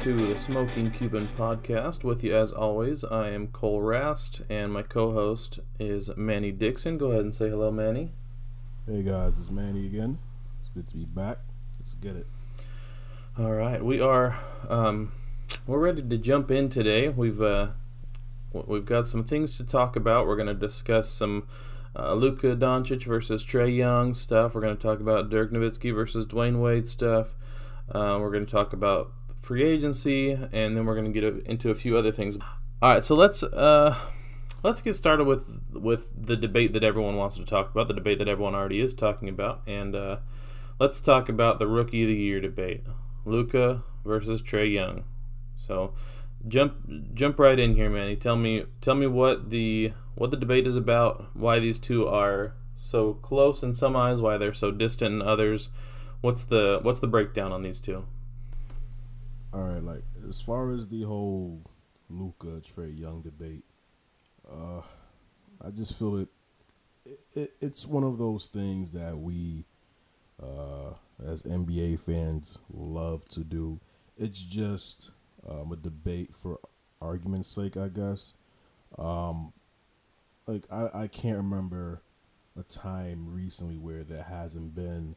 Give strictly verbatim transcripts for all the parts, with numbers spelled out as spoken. to the Smoking Cuban podcast. With you as always, I am Cole Rast, and my co-host is Manny Dixon. Go ahead and say hello, Manny. Hey guys, it's Manny again. It's good to be back. Let's get it. All right, we are um, we're ready to jump in today. We've uh, we've got some things to talk about. We're going to discuss some uh, Luka Doncic versus Trae Young stuff. We're going to talk about Dirk Nowitzki versus Dwyane Wade stuff. Uh, we're going to talk about free agency, and then we're going to get into a few other things. All right, so let's uh, let's get started with with the debate that everyone wants to talk about, the debate that everyone already is talking about, and uh, let's talk about the Rookie of the Year debate, Luka versus Trae Young. So jump jump right in here, Manny. Tell me tell me what the what the debate is about, why these two are so close in some eyes, why they're so distant in others. What's the what's the breakdown on these two? All right, like as far as the whole Luka Trae Young debate, uh, I just feel it, it, it. It's one of those things that we, uh, as N B A fans, love to do. It's just um, a debate for argument's sake, I guess. Um, like I, I can't remember a time recently where there hasn't been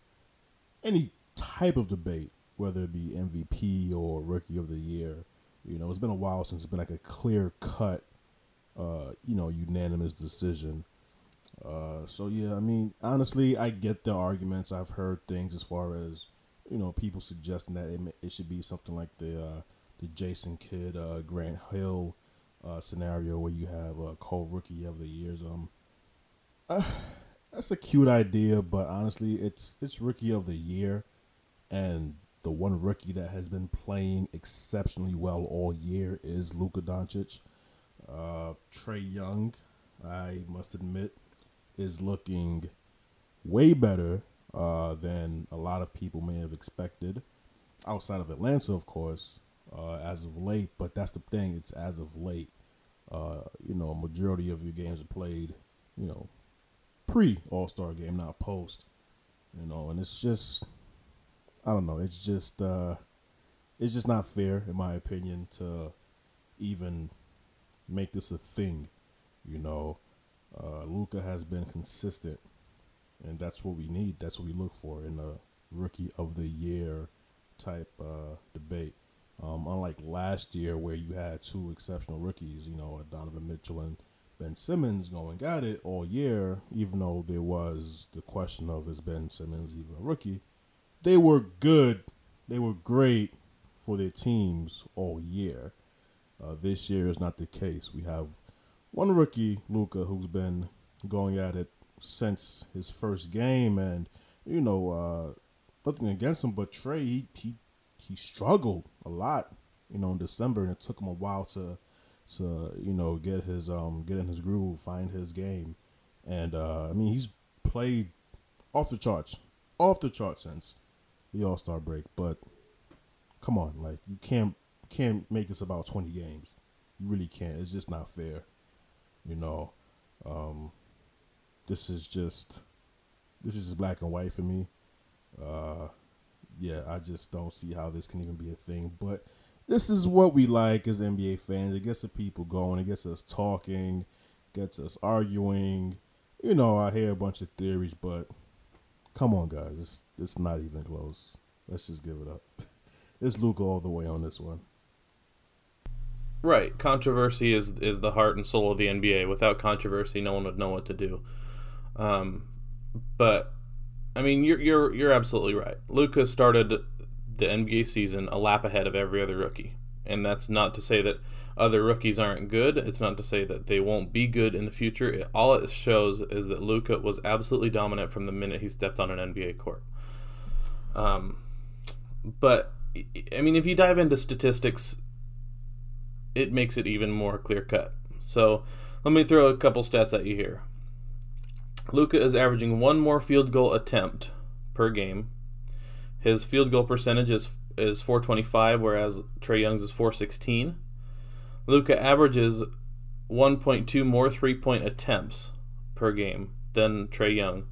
any type of debate, whether it be M V P or Rookie of the Year. You know, it's been a while since it's been like a clear-cut, uh, you know, unanimous decision. Uh, so, yeah, I mean, honestly, I get the arguments. I've heard things as far as, you know, people suggesting that it, may, it should be something like the uh, the Jason Kidd, uh, Grant Hill uh, scenario where you have a uh, Cole Rookie of the Year. Um, uh, That's a cute idea, but honestly, it's it's Rookie of the Year, and the one rookie that has been playing exceptionally well all year is Luka Doncic. Uh, Trae Young, I must admit, is looking way better uh, than a lot of people may have expected, outside of Atlanta, of course, uh, as of late. But that's the thing; it's as of late. Uh, you know, a majority of your games are played, you know, pre-All-Star game, not post, you know, and it's just, I don't know, it's just, uh, it's just not fair, in my opinion, to even make this a thing, you know. uh, Luka has been consistent, and that's what we need, that's what we look for in a Rookie of the Year type, uh, debate, um, unlike last year, where you had two exceptional rookies, you know, Donovan Mitchell and Ben Simmons going at it all year, even though there was the question of, is Ben Simmons even a rookie? They were good. They were great for their teams all year. Uh, this year is not the case. We have one rookie, Luka, who's been going at it since his first game. And, you know, uh, nothing against him, but Trae, he, he, he struggled a lot, you know, in December, and it took him a while to So, you know, get his um, get in his groove, find his game. And, uh, I mean, he's played off the charts, off the charts since the All-Star break. But come on, like, you can't can't make this about twenty games. You really can't. It's just not fair, you know. Um, this is just, this is just black and white for me. Uh, yeah, I just don't see how this can even be a thing. But this is what we like as N B A fans. It gets the people going. It gets us talking. Gets us arguing. You know, I hear a bunch of theories, but come on, guys. It's, it's not even close. Let's just give it up. It's Luka all the way on this one. Right. Controversy is is the heart and soul of the N B A. Without controversy, no one would know what to do. Um, but, I mean, you're you're you're absolutely right. Luka started the N B A season a lap ahead of every other rookie. And that's not to say that other rookies aren't good. It's not to say that they won't be good in the future. It, all it shows is that Luka was absolutely dominant from the minute he stepped on an N B A court. Um, but, I mean, if you dive into statistics, it makes it even more clear-cut. So, let me throw a couple stats at you here. Luka is averaging one more field goal attempt per game. His field goal percentage is is four twenty-five, whereas Trae Young's is four sixteen. Luka averages one point two more three-point attempts per game than Trae Young,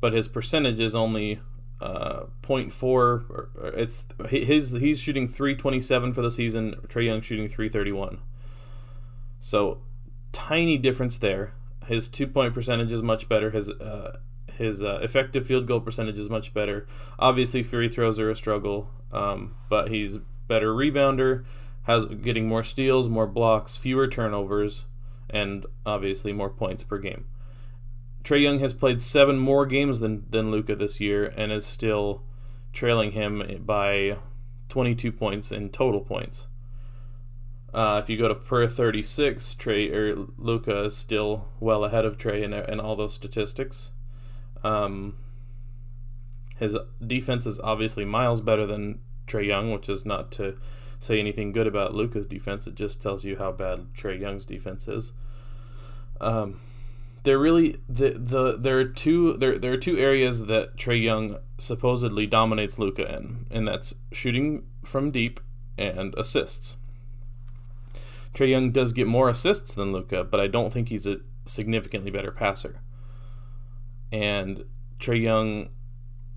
but his percentage is only uh, .four. Or, or it's his. He's shooting three twenty-seven for the season. Trae Young shooting three thirty-one. So tiny difference there. His two point percentage is much better. His uh, his uh, effective field goal percentage is much better. Obviously, free throws are a struggle, um, but he's better rebounder. Has getting more steals, more blocks, fewer turnovers, and obviously more points per game. Trae Young has played seven more games than, than Luka this year and is still trailing him by twenty-two points in total points. Uh, if you go to per thirty-six, Trae, or Luka is still well ahead of Trae in, in all those statistics. Um, his defense is obviously miles better than Trae Young, which is not to say anything good about Luka's defense. It just tells you how bad Trae Young's defense is. Um... There really the the there are two there there are two areas that Trae Young supposedly dominates Luka in, and that's shooting from deep and assists. Trae Young does get more assists than Luka, but I don't think he's a significantly better passer. And Trae Young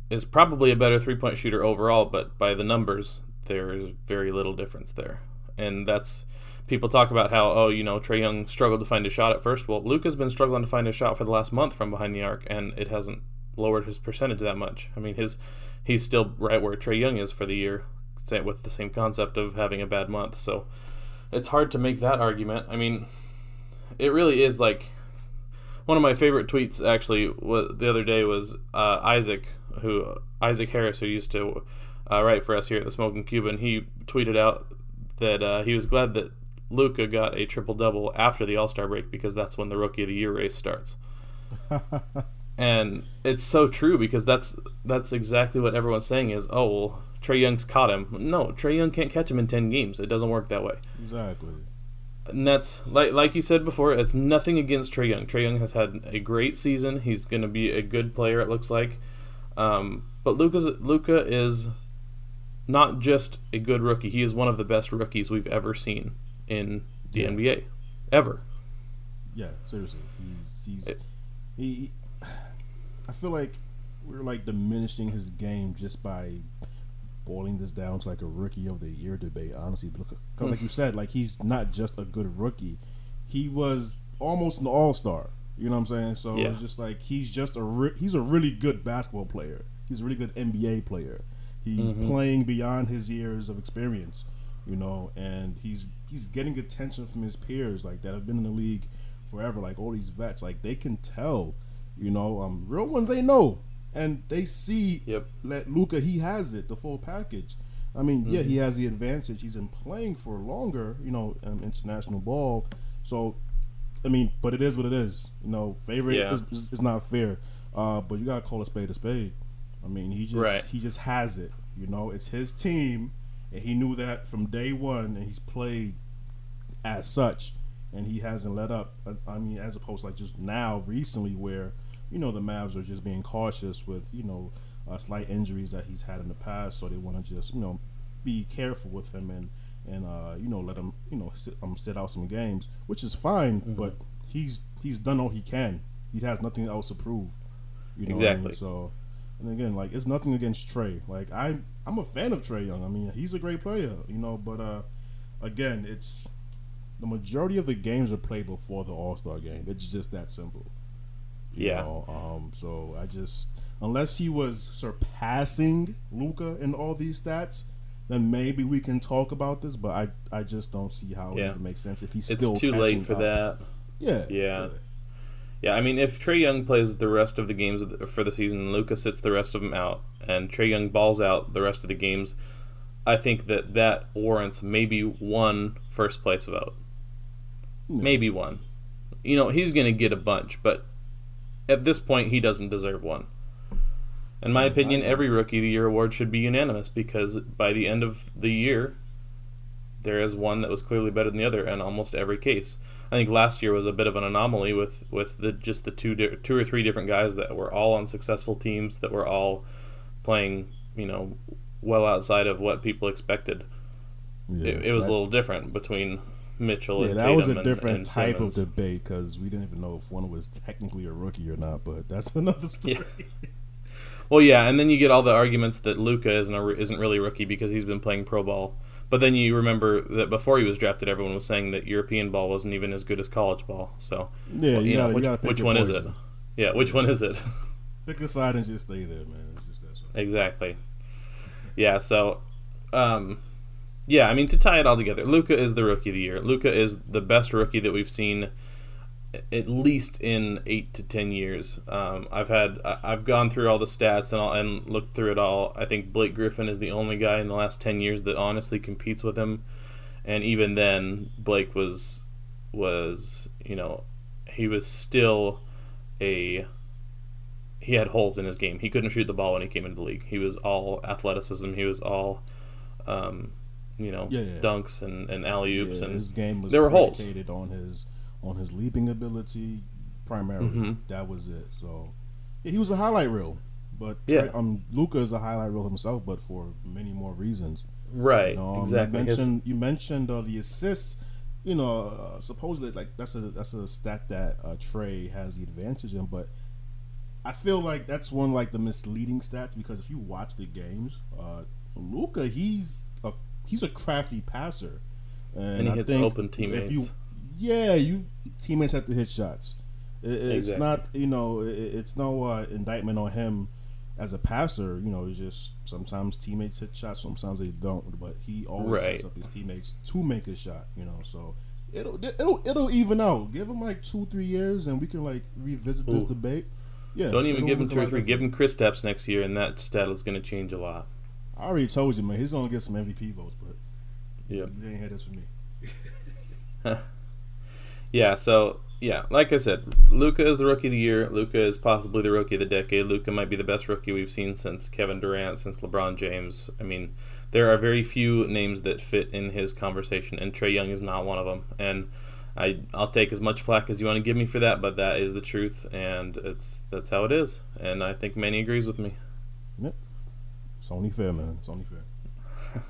is probably a better three-point shooter overall, but by the numbers there is very little difference there, and that's. People talk about how, oh, you know, Trae Young struggled to find a shot at first. Well, Luka's been struggling to find a shot for the last month from behind the arc, and it hasn't lowered his percentage that much. I mean, his he's still right where Trae Young is for the year, with the same concept of having a bad month. So it's hard to make that argument. I mean, it really is like one of my favorite tweets actually was, the other day was uh, Isaac, who Isaac Harris, who used to uh, write for us here at the Smoking Cuban. He tweeted out that uh, he was glad that Luka got a triple-double after the All-Star break because that's when the Rookie of the Year race starts. And it's so true because that's that's exactly what everyone's saying is, oh, well, Trae Young's caught him. No, Trae Young can't catch him in ten games. It doesn't work that way. Exactly. And that's, like like you said before, it's nothing against Trae Young. Trae Young has had a great season. He's going to be a good player, it looks like. Um, but Luka's, Luka is not just a good rookie. He is one of the best rookies we've ever seen in the yeah. N B A, ever. Yeah, seriously, he's, he's it, he. I feel like we're like diminishing his game just by boiling this down to like a rookie of the year debate. Honestly, because like you said, like he's not just a good rookie; he was almost an all-star. You know what I'm saying? So yeah. It's just like he's just a re- he's a really good basketball player. He's a really good N B A player. He's mm-hmm. playing beyond his years of experience. You know, and he's he's getting attention from his peers like that have been in the league forever, like all these vets, like they can tell, you know, um, real ones they know, and they see yep. that Luka he has it, the full package. I mean, mm-hmm. yeah, he has the advantage. He's been playing for longer, you know, um, international ball. So, I mean, but it is what it is. You know, favorite yeah. is, is not fair. Uh, but you gotta call a spade a spade. I mean, he just right. he just has it. You know, it's his team. And he knew that from day one, and he's played as such, and he hasn't let up. I mean, as opposed to like just now, recently, where, you know, the Mavs are just being cautious with, you know, uh, slight injuries that he's had in the past, so they want to just, you know, be careful with him and, and uh, you know, let him, you know, sit, um, sit out some games, which is fine, mm-hmm. but he's he's done all he can. He has nothing else to prove. You know exactly. What I mean? So, and again, like, it's nothing against Trae. Like, I... I'm a fan of Trae Young. I mean, he's a great player, you know, but uh, again, it's the majority of the games are played before the All-Star game. It's just that simple. You yeah. know? Um, so I just, unless he was surpassing Luka in all these stats, then maybe we can talk about this, but I, I just don't see how yeah. it even makes sense if he's still catching. It's too late for that. Yeah. Yeah. Really. Yeah, I mean, if Trae Young plays the rest of the games for the season and Luka sits the rest of them out and Trae Young balls out the rest of the games, I think that that warrants maybe one first-place vote. Yeah. Maybe one. You know, he's going to get a bunch, but at this point, he doesn't deserve one. In my opinion, every Rookie of the Year award should be unanimous because by the end of the year, there is one that was clearly better than the other in almost every case. I think last year was a bit of an anomaly with, with the just the two di- two or three different guys that were all on successful teams that were all playing, you know, well outside of what people expected. Yeah, it, it was that, a little different between Mitchell yeah, and Tatum. Yeah, that was a different and, and type Simmons. Of debate because we didn't even know if one was technically a rookie or not, but that's another story. Yeah. Well, yeah, and then you get all the arguments that Luka isn't a, isn't really a rookie because he's been playing pro ball. But then you remember that before he was drafted, everyone was saying that European ball wasn't even as good as college ball. So yeah, well, you, you gotta, know which, you pick which one poison. is it? Yeah, which one is it? Pick a side and just stay there, man. It's just that side. Exactly. Yeah. So, um, yeah. I mean, to tie it all together, Luka is the rookie of the year. Luka is the best rookie that we've seen, at least in eight to ten years. Um, I've had I've gone through all the stats and all, and looked through it all. I think Blake Griffin is the only guy in the last ten years that honestly competes with him, and even then, Blake was was you know he was still a he had holes in his game. He couldn't shoot the ball when he came into the league. He was all athleticism. He was all um, you know yeah, yeah. dunks and and alley oops yeah, and his game was there were holes on his. On his leaping ability, primarily, mm-hmm. that was it. So yeah, he was a highlight reel, but yeah, um, Luka is a highlight reel himself, but for many more reasons. Right, you know, um, exactly. You mentioned, you mentioned uh, the assists. You know, uh, supposedly, like that's a that's a stat that uh, Trae has the advantage in, but I feel like that's one like the misleading stats because if you watch the games, uh, Luka he's a he's a crafty passer, and, and he I hits think open teammates. If you, Yeah, you teammates have to hit shots. It, it's exactly. not, you know, it, it's no uh, indictment on him as a passer. You know, it's just sometimes teammates hit shots, sometimes they don't. But he always right. sets up his teammates to make a shot. You know, so it'll it'll it'll even out. Give him like two, three years, and we can like revisit Ooh. this debate. Yeah, don't even give him two or three. Give him Kristaps next year, and that stat is going to change a lot. I already told you, man. He's going to get some M V P votes, but yeah, they ain't had this for me. Yeah, so, yeah, like I said, Luka is the rookie of the year. Luka is possibly the rookie of the decade. Luka might be the best rookie we've seen since Kevin Durant, since LeBron James. I mean, there are very few names that fit in his conversation, and Trae Young is not one of them. And I, I'll take as much flack as you want to give me for that, but that is the truth, and it's that's how it is. And I think Manny agrees with me. Yep. It's only fair, man. It's only fair.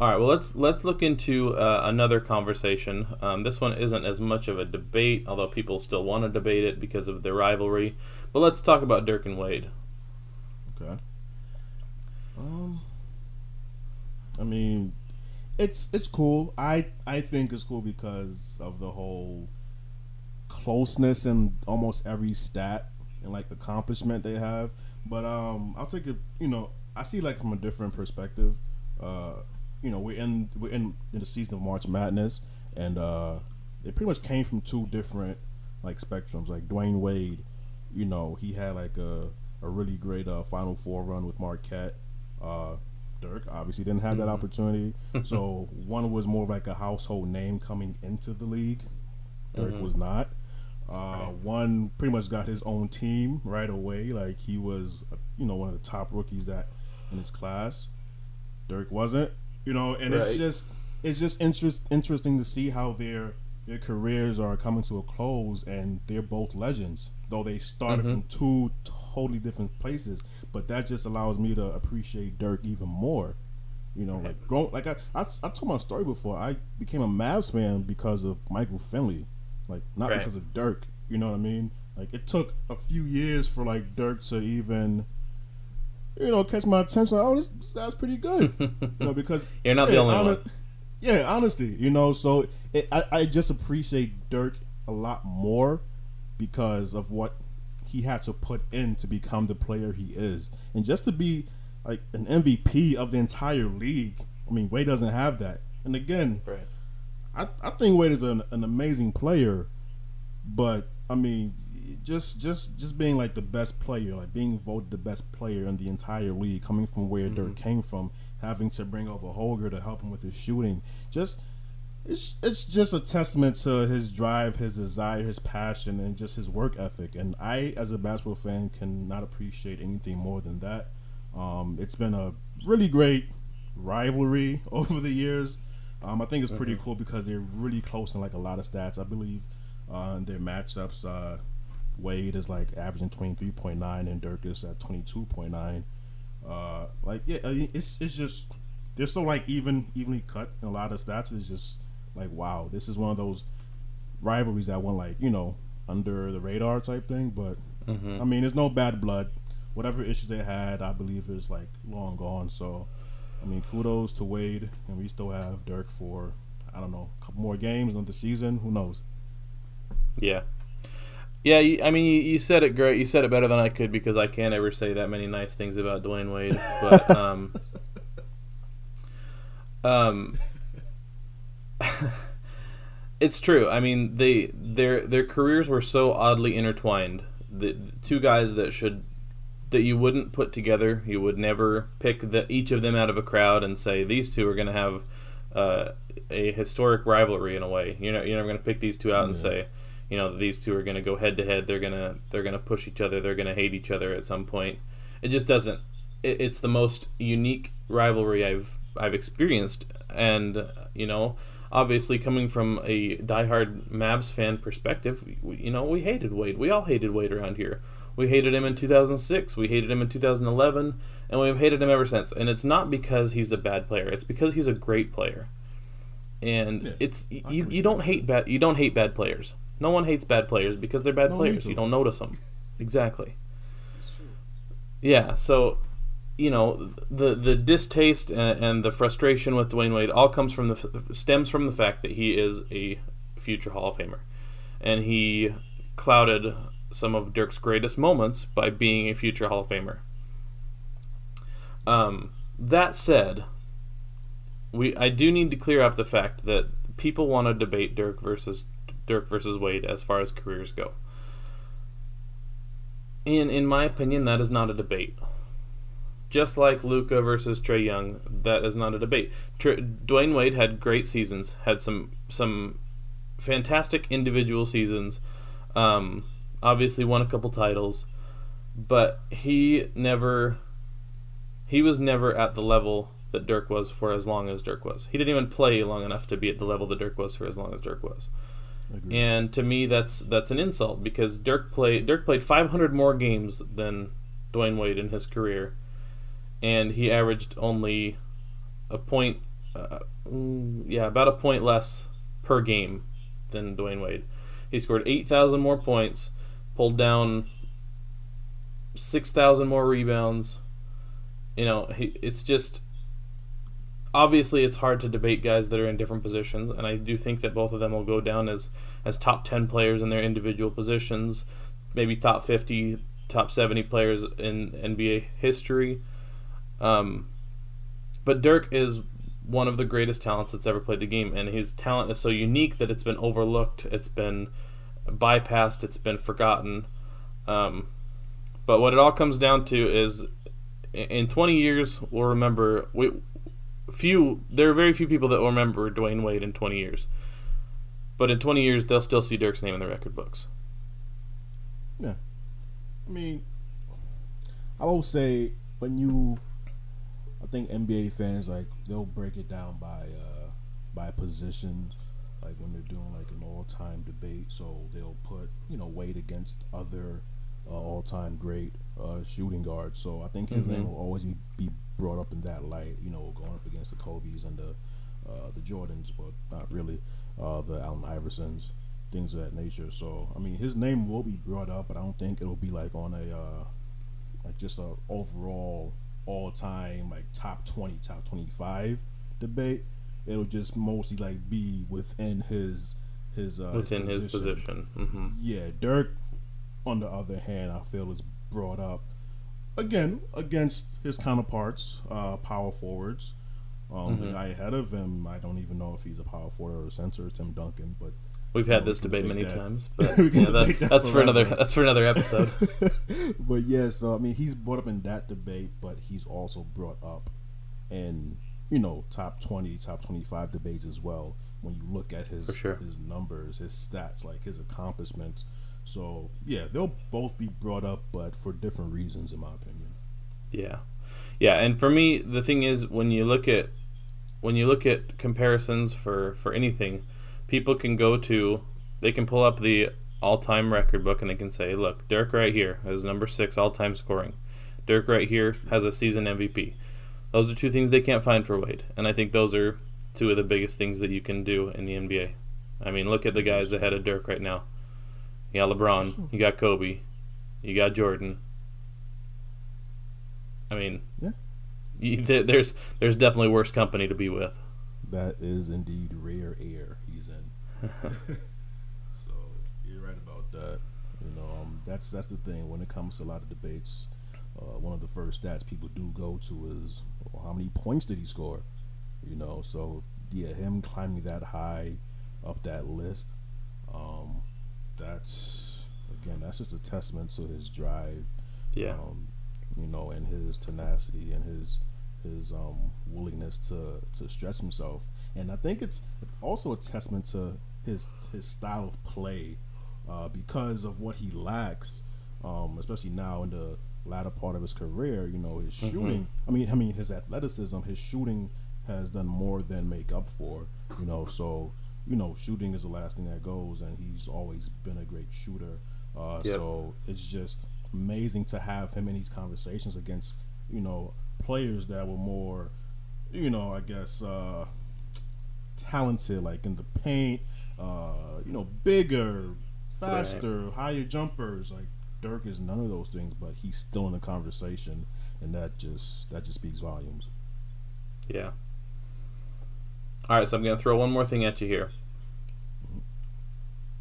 All right, well, let's let's look into uh, another conversation. Um, this one isn't as much of a debate, although people still want to debate it because of their rivalry. But let's talk about Dirk and Wade. Okay. Um, I mean, it's it's cool. I, I think it's cool because of the whole closeness in almost every stat and, like, accomplishment they have. But um, I'll take it, you know, I see, like, from a different perspective. Uh You know, we're in we're in, in the season of March Madness, and uh, it pretty much came from two different like spectrums. Like Dwyane Wade, you know, he had like a a really great uh, Final Four run with Marquette. Uh, Dirk obviously didn't have that opportunity, so one was more like a household name coming into the league. Dirk mm-hmm. was not. Uh, one pretty much got his own team right away. Like he was, you know, one of the top rookies that in his class. Dirk wasn't. You know, and right. it's just it's just interest interesting to see how their their careers are coming to a close, and they're both legends, though they started mm-hmm. from two totally different places. But that just allows me to appreciate Dirk even more. You know, right. like grown, like I, I I told my story before. I became a Mavs fan because of Michael Finley, like not right. because of Dirk. You know what I mean? Like it took a few years for like Dirk to even. You know, catch my attention. Like, oh, this sounds pretty good. You know, because you're not yeah, the only hon- one. Yeah, honestly, you know. So it, I, I just appreciate Dirk a lot more because of what he had to put in to become the player he is, and just to be like an M V P of the entire league. I mean, Wade doesn't have that. And again, right. I I think Wade is an, an amazing player, but I mean. Just, just, just being like the best player, like being voted the best player in the entire league, coming from where mm-hmm. Dirk came from, having to bring over Holger to help him with his shooting. Just, it's, it's just a testament to his drive, his desire, his passion, and just his work ethic. And I, as a basketball fan, cannot appreciate anything more than that. Um, it's been a really great rivalry over the years. Um, I think it's pretty mm-hmm. cool because they're really close in like a lot of stats. I believe uh, their matchups. Uh, Wade is like averaging twenty-three point nine and Dirk is at twenty-two point nine. Uh, like yeah, I mean, it's it's just they're so like even evenly cut in a lot of stats. It's just like wow, this is one of those rivalries that went like you know under the radar type thing. But mm-hmm. I mean, there's no bad blood. whatever issues they had, I believe, is like long gone. So, I mean, kudos to Wade, and we still have Dirk for, I don't know, a couple more games on the season. Who knows? Yeah. Yeah, I mean, you, you said it great. You said it better than I could, because I can't ever say that many nice things about Dwyane Wade. But um, um, it's true. I mean, they their their careers were so oddly intertwined. The, the two guys that should that you wouldn't put together, you would never pick the, each of them out of a crowd and say these two are going to have uh, a historic rivalry in a way. You're not, you're never going to pick these two out and yeah. say, you know, these two are going to go head to head. They're gonna they're gonna push each other. They're gonna hate each other at some point. It just doesn't. It, it's the most unique rivalry I've I've experienced. And you know, obviously, coming from a diehard Mavs fan perspective, we, you know, we hated Wade. We all hated Wade around here. We hated him in two thousand six. We hated him in two thousand eleven, and we've hated him ever since. And it's not because he's a bad player. It's because he's a great player. And yeah, it's you, you don't hate bad you don't hate bad players. No one hates bad players because they're bad no players. You don't notice them. Exactly. Yeah, so, you know, the the distaste and, and the frustration with Dwyane Wade all comes from the stems from the fact that he is a future Hall of Famer. And he clouded some of Dirk's greatest moments by being a future Hall of Famer. Um, that said, we I do need to clear up the fact that people want to debate Dirk versus Dirk versus Wade as far as careers go. And in my opinion, that is not a debate. Just like Luka versus Trae Young, that is not a debate. Tra- Dwyane Wade had great seasons, had some some fantastic individual seasons, um, obviously won a couple titles, but he never he was never at the level that Dirk was for as long as Dirk was. He didn't even play long enough to be at the level that Dirk was for as long as Dirk was. And to me, that's that's an insult, because Dirk played Dirk played five hundred more games than Dwyane Wade in his career, and he averaged only a point, uh, yeah, about a point less per game than Dwyane Wade. He scored eight thousand more points, pulled down six thousand more rebounds. You know, he, it's just. Obviously, it's hard to debate guys that are in different positions, and I do think that both of them will go down as, as top ten players in their individual positions, maybe top fifty, top seventy players in N B A history. Um, but Dirk is one of the greatest talents that's ever played the game, and his talent is so unique that it's been overlooked, it's been bypassed, it's been forgotten. Um, but what it all comes down to is, in twenty years, we'll remember... we. Few, there are very few people that will remember Dwyane Wade in twenty years, but in twenty years they'll still see Dirk's name in the record books. Yeah, I mean, I will say when you, I think N B A fans like they'll break it down by uh, by positions, like when they're doing like an all-time debate. So they'll put you know Wade against other uh, all-time great uh, shooting guards. So I think his mm-hmm. name will always be. be brought up in that light, you know, going up against the Kobe's and the uh, the Jordans, but not really uh, the Allen Iversons, things of that nature. So, I mean, his name will be brought up, but I don't think it'll be like on a uh, like just a overall all time like top twenty, top twenty-five debate. It'll just mostly like be within his his uh, within his position. His position. Mm-hmm. Yeah, Dirk, on the other hand, I feel is brought up. Again, against his counterparts, uh, power forwards. Um, mm-hmm. The guy ahead of him, I don't even know if he's a power forward or a center, Tim Duncan. But we've had know, this we debate many that. times. But yeah, that, that that's for another. That's for another episode. But yeah, so I mean, he's brought up in that debate, but he's also brought up in you know top twenty, top twenty-five debates as well. When you look at his sure. his numbers, his stats, like his accomplishments. So, yeah, they'll both be brought up, but for different reasons, in my opinion. Yeah. Yeah, and for me, the thing is, when you look at when you look at comparisons for, for anything, people can go to, they can pull up the all-time record book and they can say, look, Dirk right here has number six all-time scoring. Dirk right here has a season M V P. Those are two things they can't find for Wade, and I think those are two of the biggest things that you can do in the N B A. I mean, look at the guys ahead of Dirk right now. You got LeBron, you got Kobe, you got Jordan, I mean, yeah. you, th- there's there's definitely worse company to be with. That is indeed rare air he's in. So you're right about that. You know, um, that's that's the thing when it comes to a lot of debates. Uh, one of the first stats people do go to is well, how many points did he score? You know, so yeah, him climbing that high up that list, um, that's again, that's just a testament to his drive. Yeah. Um, you know, and his tenacity and his his um, willingness to, to stretch himself. And I think it's also a testament to his his style of play uh, because of what he lacks, um, especially now in the latter part of his career. You know, his shooting. Mm-hmm. I mean, I mean his athleticism, his shooting has done more than make up for. You know, so you know, shooting is the last thing that goes, and he's always been a great shooter. Uh, yep. So it's just amazing to have him in these conversations against, you know, players that were more, you know, I guess, uh, talented, like in the paint, uh, you know, bigger, faster, right. higher jumpers. Like Dirk is none of those things, but he's still in the conversation, and that just that just speaks volumes. Yeah. All right, so I'm going to throw one more thing at you here.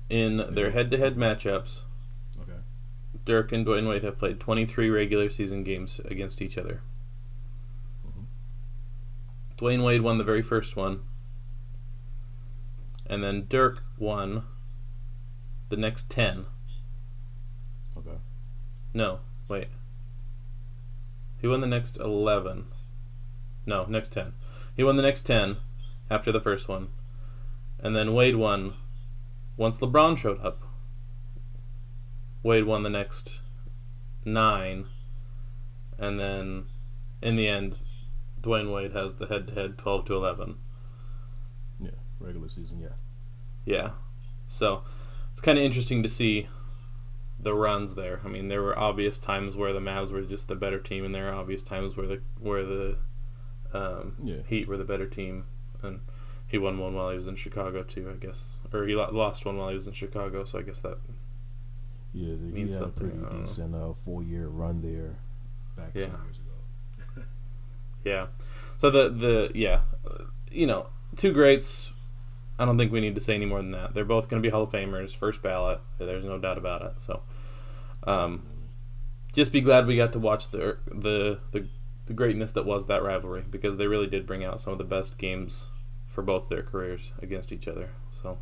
In their head-to-head matchups, okay, Dirk and Dwyane Wade have played twenty-three regular season games against each other. Mm-hmm. Dwyane Wade won the very first one, and then Dirk won the next ten. Okay. No, wait. He won the next eleven. No, next ten. He won the next ten. After the first one. And then Wade won once LeBron showed up. Wade won the next nine. And then in the end, Dwyane Wade has the head to head twelve to eleven. Yeah, regular season, yeah. Yeah. So it's kind of interesting to see the runs there. I mean, there were obvious times where the Mavs were just the better team, and there were obvious times where the where the um, yeah. Heat were the better team. And he won one while he was in Chicago too, I guess, or he lost one while he was in Chicago. So I guess that yeah, the, means he had something. a pretty decent uh, four-year run there back yeah. two years ago. yeah. So the the yeah, you know, two greats. I don't think we need to say any more than that. They're both going to be Hall of Famers, first ballot. There's no doubt about it. So, um, just be glad we got to watch the the the. the greatness that was that rivalry, because they really did bring out some of the best games for both their careers against each other. So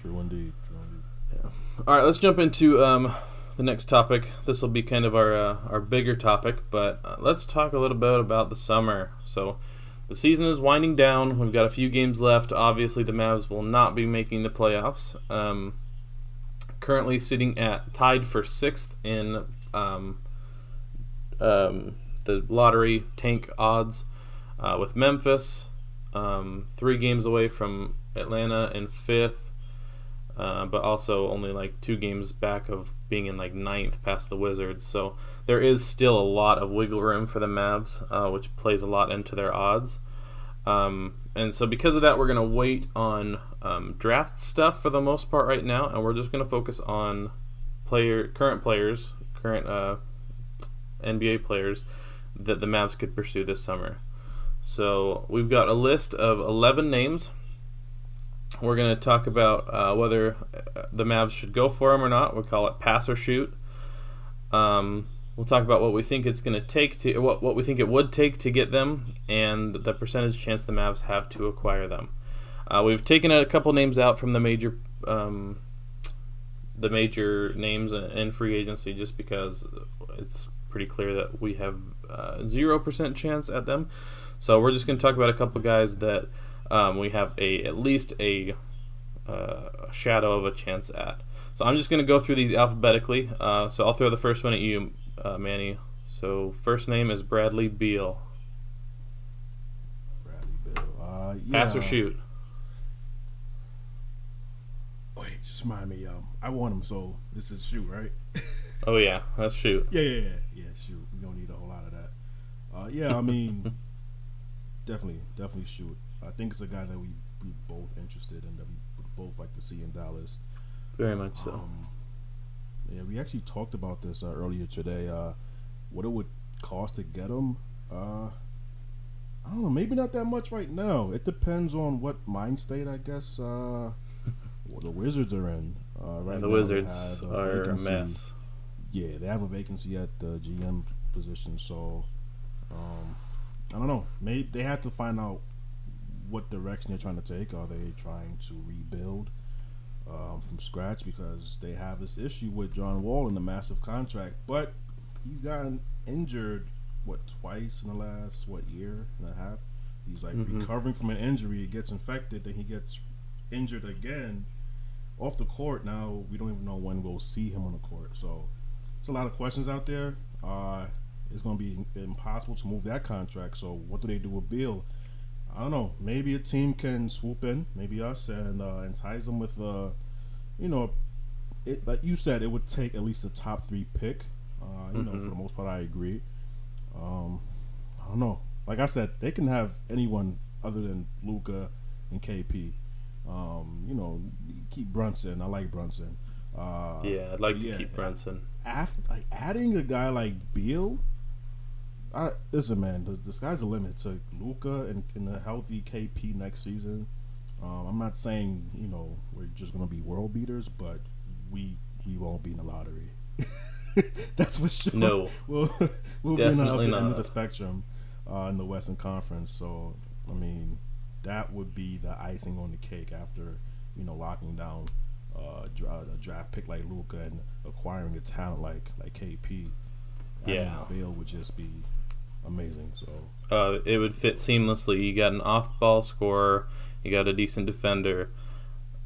true indeed. True indeed. Yeah. All right, let's jump into um, the next topic. This will be kind of our uh, our bigger topic, but uh, let's talk a little bit about the summer. So the season is winding down. We've got a few games left. Obviously, the Mavs will not be making the playoffs. Um, currently sitting at tied for sixth in um, um the lottery tank odds uh, with Memphis, um, three games away from Atlanta in fifth, uh, but also only like two games back of being in like ninth past the Wizards. So there is still a lot of wiggle room for the Mavs, uh, which plays a lot into their odds. Um, and so because of that, we're going to wait on um, draft stuff for the most part right now, and we're just going to focus on player current players, current uh, N B A players, that the Mavs could pursue this summer. So we've got a list of eleven names. We're going to talk about uh, whether the Mavs should go for them or not. We'll call it pass or shoot. Um, we'll talk about what we think it's going to take to what what we think it would take to get them, and the percentage chance the Mavs have to acquire them. Uh, we've taken a couple names out from the major um, the major names in free agency just because it's pretty clear that we have zero uh, percent chance at them. So we're just going to talk about a couple guys that um, we have a at least a uh, shadow of a chance at. So I'm just going to go through these alphabetically. Uh, so I'll throw the first one at you, uh, Manny. So first name is Bradley Beal. Bradley Beal. Uh, yeah. Pass or shoot? Wait, just remind me. Um, I want him, so this is shoot, right? Oh yeah, that's shoot. Yeah, yeah, yeah, yeah. Shoot. We don't need a whole lot of that. Uh, yeah, I mean, definitely, definitely shoot. I think it's a guy that we we both interested in, that we both like to see in Dallas. Very much so. Um, yeah, we actually talked about this uh, earlier today. Uh, what it would cost to get him? Uh, I don't know. Maybe not that much right now. It depends on what mind state, I guess, uh, the Wizards are in. Uh, right the now Wizards have, uh, are a mess. Yeah, they have a vacancy at the G M position, so um, I don't know. Maybe they have to find out what direction they're trying to take. Are they trying to rebuild um, from scratch? Because they have this issue with John Wall and the massive contract, but he's gotten injured, what, twice in the last, what, year and a half? He's like mm-hmm. recovering from an injury. He gets infected, then he gets injured again off the court. Now we don't even know when we'll see him on the court. So there's a lot of questions out there. Uh, it's going to be impossible to move that contract. So what do they do with Beal? I don't know. Maybe a team can swoop in, maybe us, and uh, entice them with, uh, you know, it, like you said, it would take at least a top three pick. Uh, you mm-hmm. know, for the most part, I agree. Um, I don't know. Like I said, they can have anyone other than Luka and K P. Um, you know, keep Brunson. I like Brunson. Uh, yeah, I'd like yeah, to keep Brunson. After, like, adding a guy like Beal, I, listen, man, the, the sky's the limit to Luka and, and a healthy K P next season. Um, I'm not saying, you know, we're just going to be world beaters, but we we won't be in the lottery. That's for sure. No. We'll, we'll be in the other not. end of the spectrum uh, in the Western Conference. So, I mean, that would be the icing on the cake after, you know, locking down uh, a draft pick like Luka and acquiring a talent like, like K P. Yeah. I mean, Beal would just be amazing. So uh, it would fit seamlessly. You got an off-ball scorer. You got a decent defender.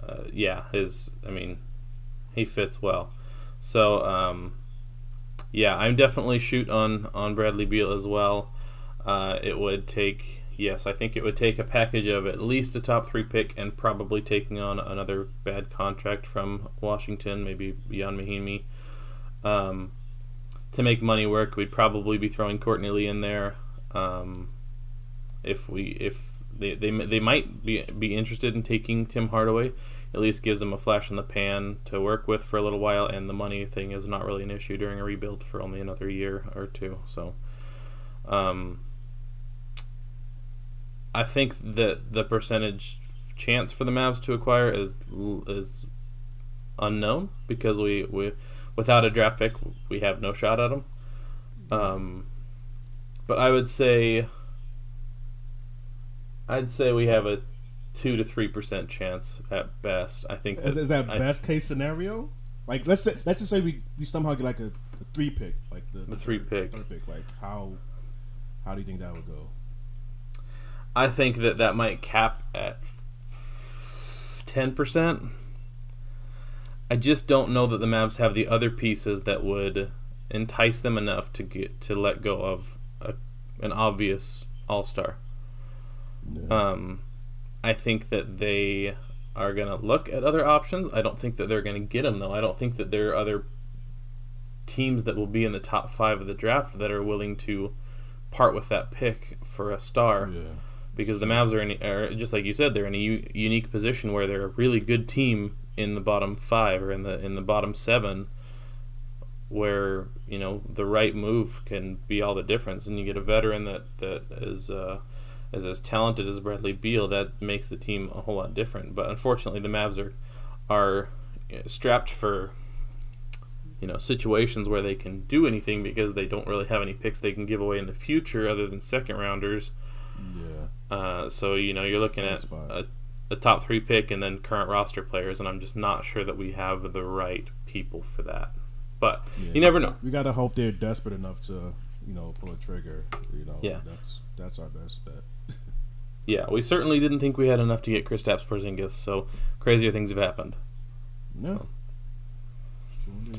Uh, yeah, his. I mean, he fits well. So um, yeah, I'm definitely shoot on on Bradley Beal as well. Uh, it would take. Yes, I think it would take a package of at least a top three pick and probably taking on another bad contract from Washington, maybe Jan Mahinmi. Um, to make money work, we'd probably be throwing Courtney Lee in there. Um, if we, if they, they, they might be be interested in taking Tim Hardaway. At least gives them a flash in the pan to work with for a little while, and the money thing is not really an issue during a rebuild for only another year or two. So, um, I think that the percentage chance for the Mavs to acquire is is unknown because we we. Without a draft pick, we have no shot at them. Um, but I would say, I'd say we have a two to three percent chance at best. I think is that, is that I, best case scenario? Like let's say, let's just say we, we somehow get like a, a three pick, like the, the three pick. Third pick. Like how how do you think that would go? I think that that might cap at ten percent. I just don't know that the Mavs have the other pieces that would entice them enough to get to let go of a, an obvious all-star. Yeah. Um, I think that they are going to look at other options. I don't think that they're going to get them, though. I don't think that there are other teams that will be in the top five of the draft that are willing to part with that pick for a star. Yeah. Because the Mavs are, in, are, just like you said, they're in a u- unique position where they're a really good team in the bottom five or in the in the bottom seven, where you know the right move can be all the difference, and you get a veteran that that is uh, is as talented as Bradley Beal. That makes the team a whole lot different. But unfortunately, the Mavs are are strapped for you know situations where they can do anything because they don't really have any picks they can give away in the future other than second rounders. Yeah. Uh, so you know you're looking at a the top three pick and then current roster players, and I'm just not sure that we have the right people for that. But yeah, you never know. We gotta hope they're desperate enough to, you know, pull a trigger. You know, yeah. that's that's our best bet. Yeah, we certainly didn't think we had enough to get Kristaps Porzingis, so crazier things have happened. No. So.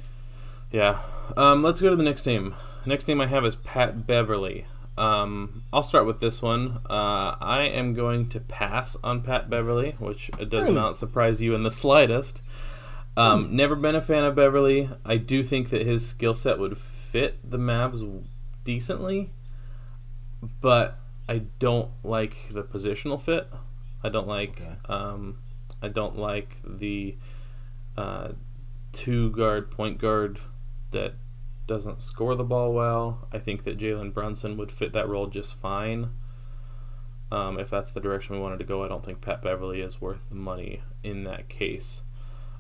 Yeah. Um, let's go to the next name. Next name I have is Pat Beverley. Um, I'll start with this one. Uh, I am going to pass on Pat Beverley, which does hey. not surprise you in the slightest. Um, mm. Never been a fan of Beverley. I do think that his skill set would fit the Mavs decently, but I don't like the positional fit. I don't like. Okay. Um, I don't like the uh, two guard point guard that doesn't score the ball well. I think that Jalen Brunson would fit that role just fine. Um, if that's the direction we wanted to go, I don't think Pat Beverley is worth the money in that case.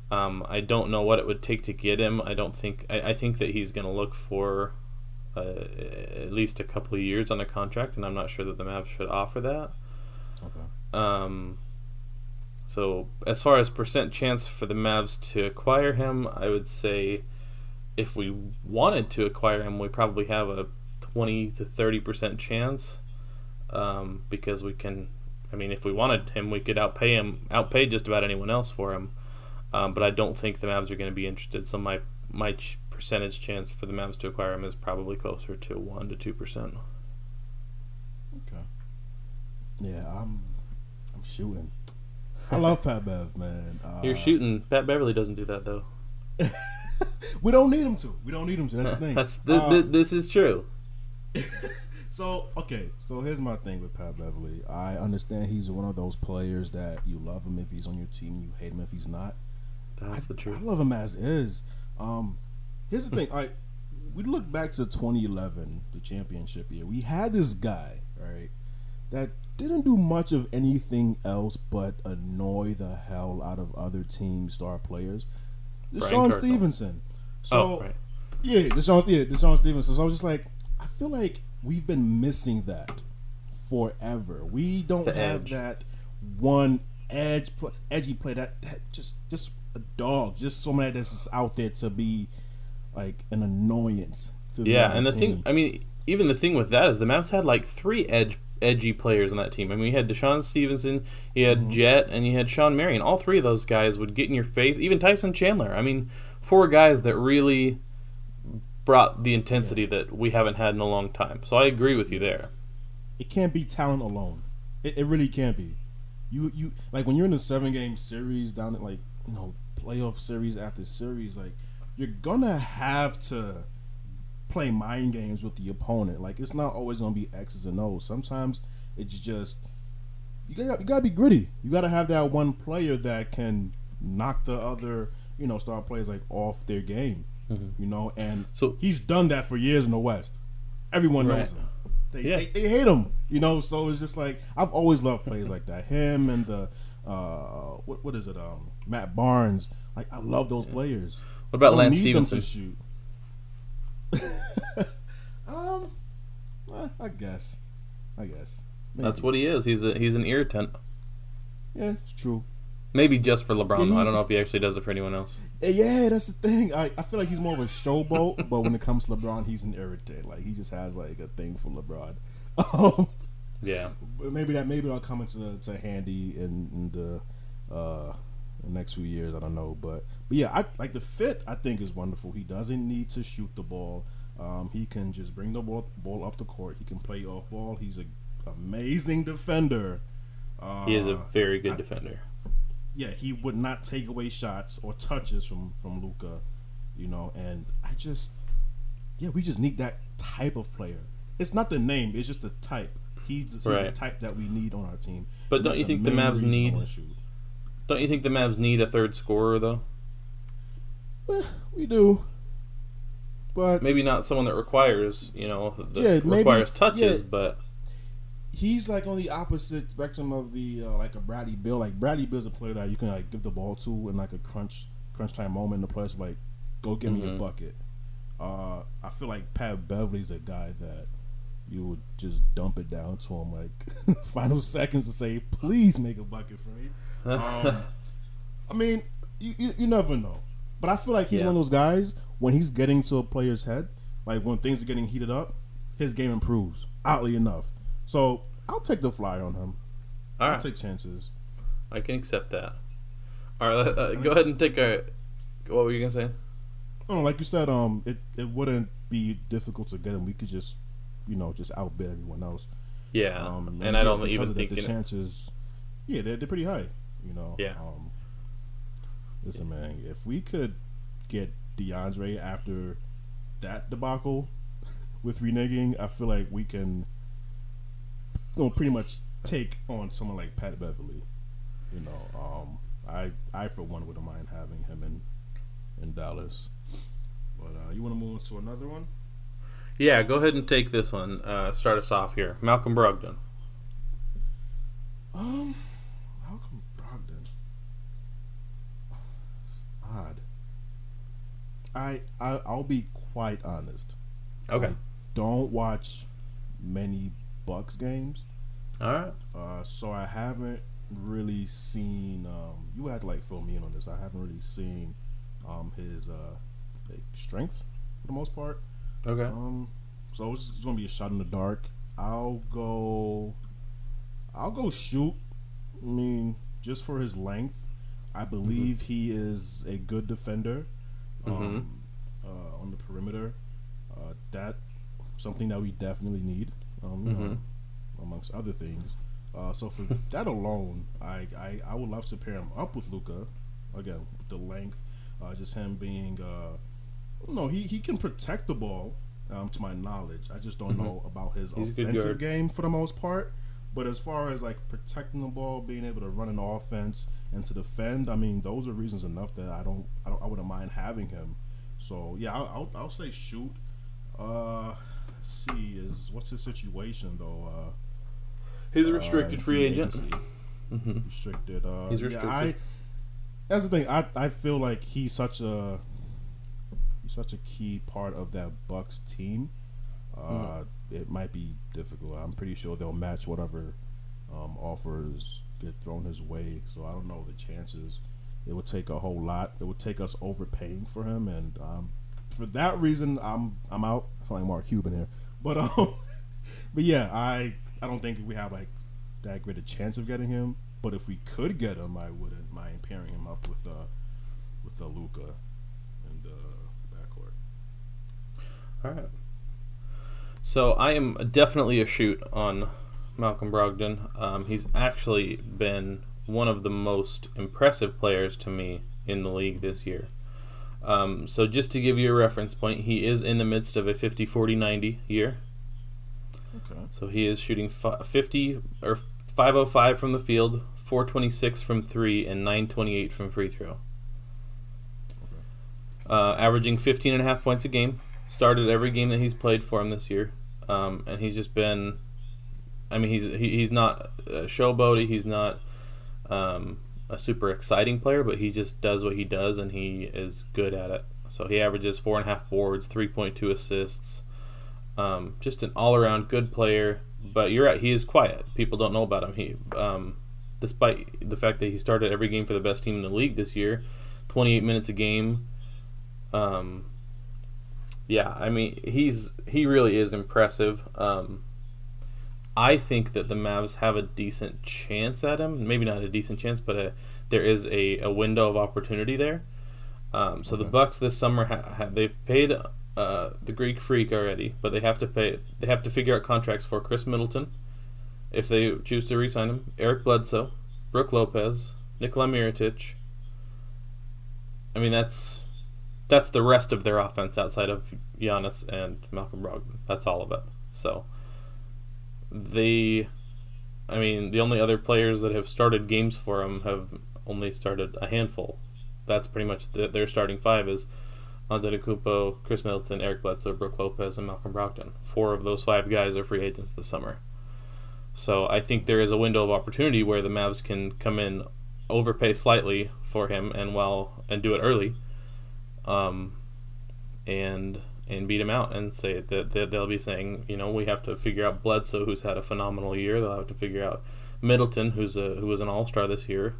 Um, I don't know what it would take to get him. I don't think. I, I think that he's going to look for uh, at least a couple of years on a contract, and I'm not sure that the Mavs should offer that. Okay. Um. So as far as percent chance for the Mavs to acquire him, I would say if we wanted to acquire him, we probably have a twenty to thirty percent chance. Um, because we can, I mean, if we wanted him, we could outpay him, outpay just about anyone else for him. Um, but I don't think the Mavs are going to be interested. So my my percentage chance for the Mavs to acquire him is probably closer to one to two percent. Okay. Yeah, I'm I'm shooting. I love Pat Bev, man. Uh, You're shooting. Pat Beverley doesn't do that though. We don't need him to. We don't need him to. That's the thing. That's th- th- um, this is true. So, okay, so here's my thing with Pat Beverley. I understand he's one of those players that you love him if he's on your team, you hate him if he's not. That's I, the truth. I love him as is. Um, here's the thing. I we look back to twenty eleven, the championship year. We had this guy, right, that didn't do much of anything else but annoy the hell out of other team star players. Brian Sean Cardinal. Stevenson. So, oh, right. Yeah, the Sean, yeah, the Sean Stevenson. So I was just like, I feel like we've been missing that forever. We don't the have edge. That one edge, play, edgy play that, that just just a dog, just somebody that's just out there to be like an annoyance. To yeah, and the team. Thing, I mean, even the thing with that is the Mavs had like three edge edgy players on that team. I mean, you had Deshaun Stevenson, you had mm-hmm. Jet, and you had Sean Marion. All three of those guys would get in your face. Even Tyson Chandler. I mean, four guys that really brought the intensity yeah. that we haven't had in a long time. So I agree with you there. It can't be talent alone. It, it really can't be. You you like when you're in a seven game series down at like you know playoff series after series, like you're gonna have to play mind games with the opponent. Like it's not always gonna be X's and O's. Sometimes it's just you gotta you gotta be gritty. You gotta have that one player that can knock the other you know star players like off their game. You know, and so, he's done that for years in the West. Everyone right. knows him. They, yeah. they they hate him, you know. So it's just like I've always loved plays like that. Him and the uh, what what is it? Um, Matt Barnes. Like I love those yeah. players. What about Lance Stevenson? To shoot. um, well, I guess, I guess maybe. That's what he is. He's a he's an irritant. Yeah, it's true. Maybe just for LeBron, yeah, he, I don't know if he actually does it for anyone else. Yeah, that's the thing. I, I feel like he's more of a showboat, but when it comes to LeBron, he's an irritant. Like, he just has, like, a thing for LeBron. Um, yeah. Maybe that, maybe that'll come into to handy in, in the uh, next few years. I don't know. But, but yeah, I like, the fit, I think, is wonderful. He doesn't need to shoot the ball. Um, he can just bring the ball, ball up the court. He can play off ball. He's an amazing defender. Uh, he is a very good I, defender. Yeah, he would not take away shots or touches from, from Luka, you know, and I just, yeah, we just need that type of player. It's not the name, it's just the type. He's, he's right. the type that we need on our team. But don't you think the Mavs need, don't you think the Mavs need a third scorer, though? Well, we do. But maybe not someone that requires, you know, that yeah, requires maybe, touches, yeah. but... He's like on the opposite spectrum of the uh, like a Bradley Beal. Like Bradley Beal's a player that you can like give the ball to in like a crunch crunch time moment. The player's like, go give mm-hmm. me a bucket. Uh, I feel like Pat Beverley's a guy that you would just dump it down to him like final seconds to say, please make a bucket for me. Um, I mean, you, you you never know, but I feel like he's yeah. one of those guys when he's getting to a player's head, like when things are getting heated up, his game improves. Oddly enough. So, I'll take the flyer on him. All right. I'll take chances. I can accept that. All right, uh, go ahead and take a... What were you going to say? Oh, like you said, um, it, it wouldn't be difficult to get him. We could just, you know, just outbid everyone else. Yeah, um, and, and I don't even think... The, the chances, yeah, they're, they're pretty high, you know. Yeah. Um, listen, yeah. man, if we could get DeAndre after that debacle with reneging, I feel like we can... Gonna pretty much take on someone like Pat Beverley, you know. Um, I I for one wouldn't mind having him in in Dallas. But uh, you want to move on to another one? Yeah, go ahead and take this one. Uh, start us off here. Malcolm Brogdon. Um, Malcolm Brogdon. It's odd. I, I, I'll be quite honest. Okay. I don't watch many Bucks games. All right. Uh, so I haven't really seen. Um, you had to like fill me in on this. I haven't really seen um, his uh, like strength for the most part. Okay. Um, so it's gonna be a shot in the dark. I'll go. I'll go shoot. I mean, just for his length, I believe mm-hmm. he is a good defender. Um, mm-hmm. uh, on the perimeter, uh, that something that we definitely need. Um, you mm-hmm. know, amongst other things. Uh, so for that alone, I, I I would love to pair him up with Luka. Again, with the length, uh, just him being. Uh, No, he, he can protect the ball, um, to my knowledge. I just don't mm-hmm. know about his He's offensive game for the most part. But as far as, like, protecting the ball, being able to run an offense and to defend, I mean, those are reasons enough that I don't I, don't, I wouldn't mind having him. So, yeah, I'll, I'll, I'll say shoot. Uh, let's see, is what's his situation, though? Uh, He's a restricted uh, free agent. Mm-hmm. Restricted. Uh, He's restricted. Yeah, I, that's the thing. I, I feel like he's such a... such a key part of that Bucks team. Uh, mm-hmm. It might be difficult. I'm pretty sure they'll match whatever um, offers get thrown his way. So I don't know the chances. It would take a whole lot. It would take us overpaying for him, and um, for that reason, I'm I'm out. I sound like Mark Cuban here, but um, but yeah, I I don't think we have like that great a chance of getting him. But if we could get him, I wouldn't mind pairing him up with uh with the Luka. All right. So I am definitely a shoot on Malcolm Brogdon. Um, he's actually been one of the most impressive players to me in the league this year. Um, so just to give you a reference point, he is in the midst of a fifty forty ninety year. Okay. So he is shooting fifty or five oh five from the field, four twenty-six from three, and nine twenty-eight from free throw. Okay. Uh, averaging fifteen and a half points a game. Started every game that he's played for him this year, um, and he's just been. I mean, he's he, he's not a showboaty. He's not um, a super exciting player, but he just does what he does, and he is good at it. So he averages four and a half boards, three point two assists. Um, just an all around good player. But you're right; he is quiet. People don't know about him. He, um, despite the fact that he started every game for the best team in the league this year, twenty eight minutes a game. Um, Yeah, I mean, he's he really is impressive. Um, I think that the Mavs have a decent chance at him. Maybe not a decent chance, but a, there is a, a window of opportunity there. Um, so okay. The Bucks this summer ha- ha- they've paid uh, the Greek Freak already, but they have to pay they have to figure out contracts for Chris Middleton if they choose to re-sign him, Eric Bledsoe, Brook Lopez, Nikola Mirotic. I mean, that's. That's the rest of their offense outside of Giannis and Malcolm Brogdon. That's all of it. So, they, I mean, the only other players that have started games for him have only started a handful. That's pretty much the, their starting five is Antetokounmpo, Chris Middleton, Eric Bledsoe, Brook Lopez, and Malcolm Brogdon. Four of those five guys are free agents this summer. So I think there is a window of opportunity where the Mavs can come in, overpay slightly for him, and well, and do it early. Um, and and beat him out and say that, that they'll be saying, you know, we have to figure out Bledsoe, who's had a phenomenal year. They'll have to figure out Middleton, who's a who was an all-star this year.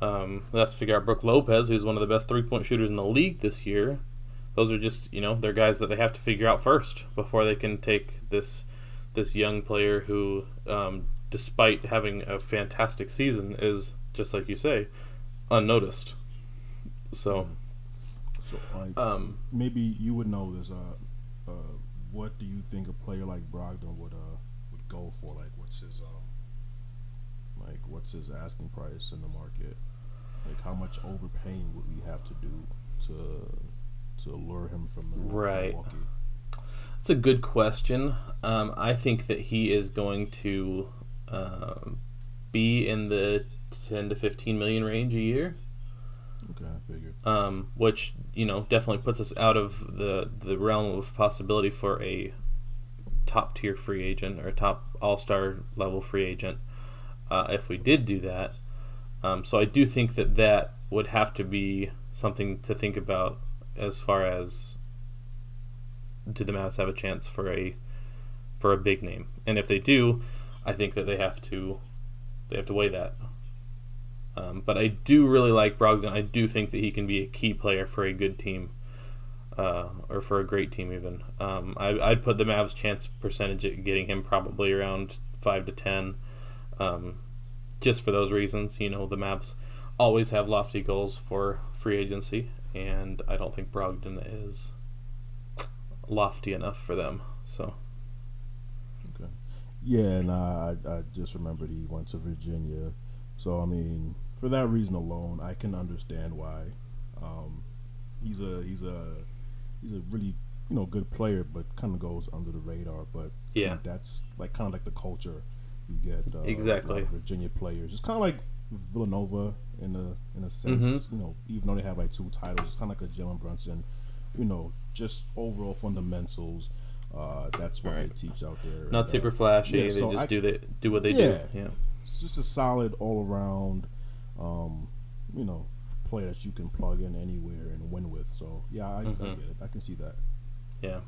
Um, they'll have to figure out Brook Lopez, who's one of the best three-point shooters in the league this year. Those are just, you know, they're guys that they have to figure out first before they can take this this young player who, um, despite having a fantastic season, is, just like you say, unnoticed. So... So, like, um, maybe you would know this. Uh, uh, what do you think a player like Brogdon would uh would go for? Like, what's his um, like what's his asking price in the market? Like, how much overpaying would we have to do to to lure him from the right? Milwaukee? That's a good question. Um, I think that he is going to um, be in the ten to fifteen million range a year. Okay, I figured. Um, which, you know, definitely puts us out of the, the realm of possibility for a top-tier free agent or a top all-star level free agent uh, if we did do that. Um, so I do think that that would have to be something to think about as far as do the Mavs have a chance for a for a big name. And if they do, I think that they have to they have to weigh that. Um, but I do really like Brogdon. I do think that he can be a key player for a good team, uh, or for a great team even. Um, I, I'd put the Mavs' chance percentage at getting him probably around five to ten, um, just for those reasons. You know, the Mavs always have lofty goals for free agency, and I don't think Brogdon is lofty enough for them. So. Okay. Yeah, and I, I just remembered he went to Virginia. So, I mean, for that reason alone, I can understand why. Um, he's a he's a he's a really, you know, good player, but kind of goes under the radar. But yeah, I mean, that's like kind of like the culture you get. Uh, exactly, like Virginia players. It's kind of like Villanova in a in a sense. Mm-hmm. You know, even though they have like two titles, it's kind of like a Jalen Brunson. You know, just overall fundamentals. Uh, that's what right. they teach out there. Not and, super flashy. Yeah, they so just I, do they do what they yeah. do. Yeah. It's just a solid all-around, um, you know, player that you can plug in anywhere and win with. So yeah, I, mm-hmm. I get it. I can see that. Yeah.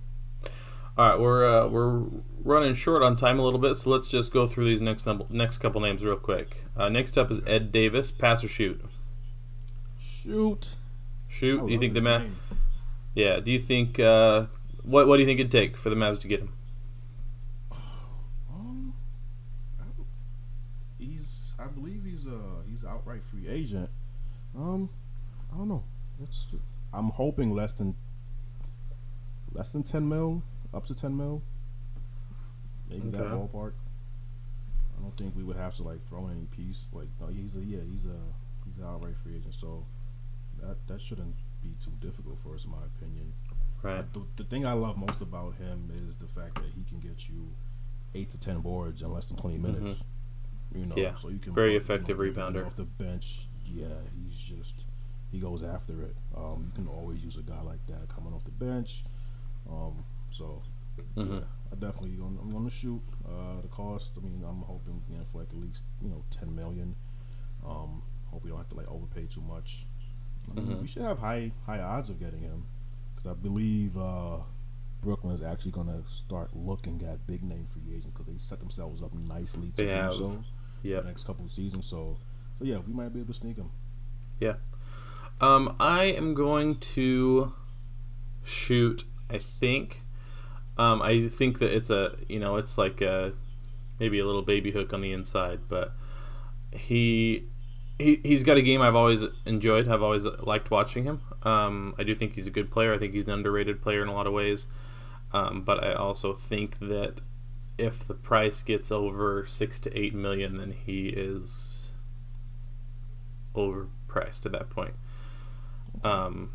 All right, we're uh, we're running short on time a little bit, so let's just go through these next number, next couple names real quick. Uh, next up is Ed Davis. Pass or shoot? Shoot. Shoot. I do you think the Mavs? Yeah. Do you think uh, what what do you think it'd take for the Mavs to get him? I believe he's a he's an outright free agent. Um, I don't know. It's just, I'm hoping less than less than ten mil, up to ten mil, maybe okay. that ballpark. I don't think we would have to like throw in any piece. Like no, he's a yeah, he's a he's an outright free agent. So that that shouldn't be too difficult for us, in my opinion. Right. The, the thing I love most about him is the fact that he can get you eight to ten boards in less than twenty minutes. Mm-hmm. You know, yeah, so you can very run, effective you know, rebounder off the bench. Yeah, he's just he goes after it. Um, you can always use a guy like that coming off the bench. Um, so mm-hmm. yeah, I definitely I'm going to shoot. Uh, the cost. I mean, I'm hoping you know, for like at least you know ten million. Um, hope we don't have to like overpay too much. I mean, mm-hmm. we should have high high odds of getting him because I believe uh, Brooklyn is actually going to start looking at big name free agents because they set themselves up nicely to do so. Yeah, next couple of seasons. So, so yeah, we might be able to sneak him. Yeah, um, I am going to shoot. I think, um, I think that it's a you know it's like a maybe a little baby hook on the inside, but he he he's got a game I've always enjoyed. I've always liked watching him. Um, I do think he's a good player. I think he's an underrated player in a lot of ways. Um, but I also think that. If the price gets over six to eight million, then he is overpriced at that point. Um,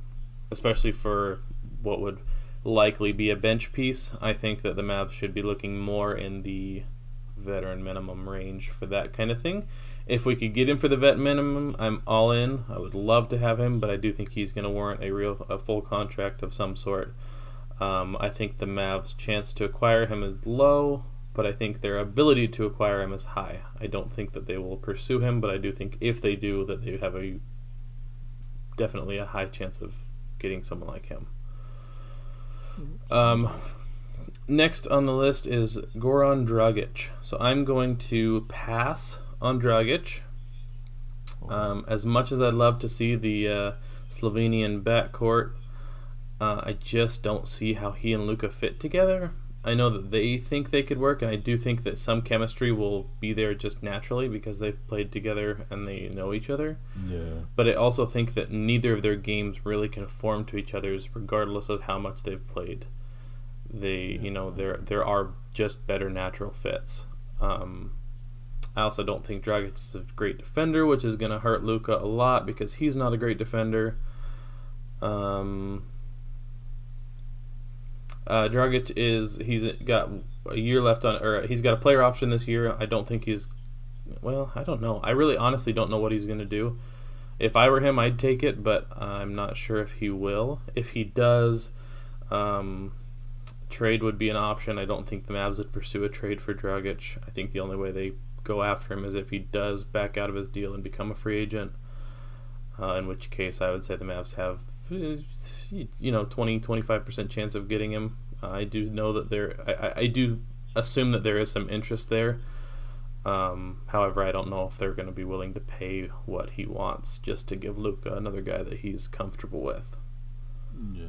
especially for what would likely be a bench piece, I think that the Mavs should be looking more in the veteran minimum range for that kind of thing. If we could get him for the vet minimum, I'm all in. I would love to have him, but I do think he's going to warrant a real a full contract of some sort. Um, I think the Mavs' chance to acquire him is low, but I think their ability to acquire him is high. I don't think that they will pursue him, but I do think if they do, that they have a definitely a high chance of getting someone like him. Um, next on the list is Goran Dragic. So I'm going to pass on Dragic. Um, as much as I'd love to see the uh, Slovenian backcourt, Uh, I just don't see how he and Luka fit together. I know that they think they could work, and I do think that some chemistry will be there just naturally because they've played together and they know each other. Yeah. But I also think that neither of their games really conform to each other's, regardless of how much they've played. They, yeah. you know, there there are just better natural fits. Um, I also don't think Dragic is a great defender, which is going to hurt Luka a lot because he's not a great defender. Um. Uh, Dragic is he's got a year left on, or he's got a player option this year. I don't think he's, well, I don't know. I really honestly don't know what he's going to do. if I were him, I'd take it, but I'm not sure if he will. If he does, um, trade would be an option. I don't think the Mavs would pursue a trade for Dragic. I think the only way they go after him is if he does back out of his deal and become a free agent, uh, in which case I would say the Mavs have, you know, twenty, twenty-five percent chance of getting him. Uh, I do know that there, I, I do assume that there is some interest there. Um, however, I don't know if they're going to be willing to pay what he wants just to give Luka another guy that he's comfortable with. Yeah,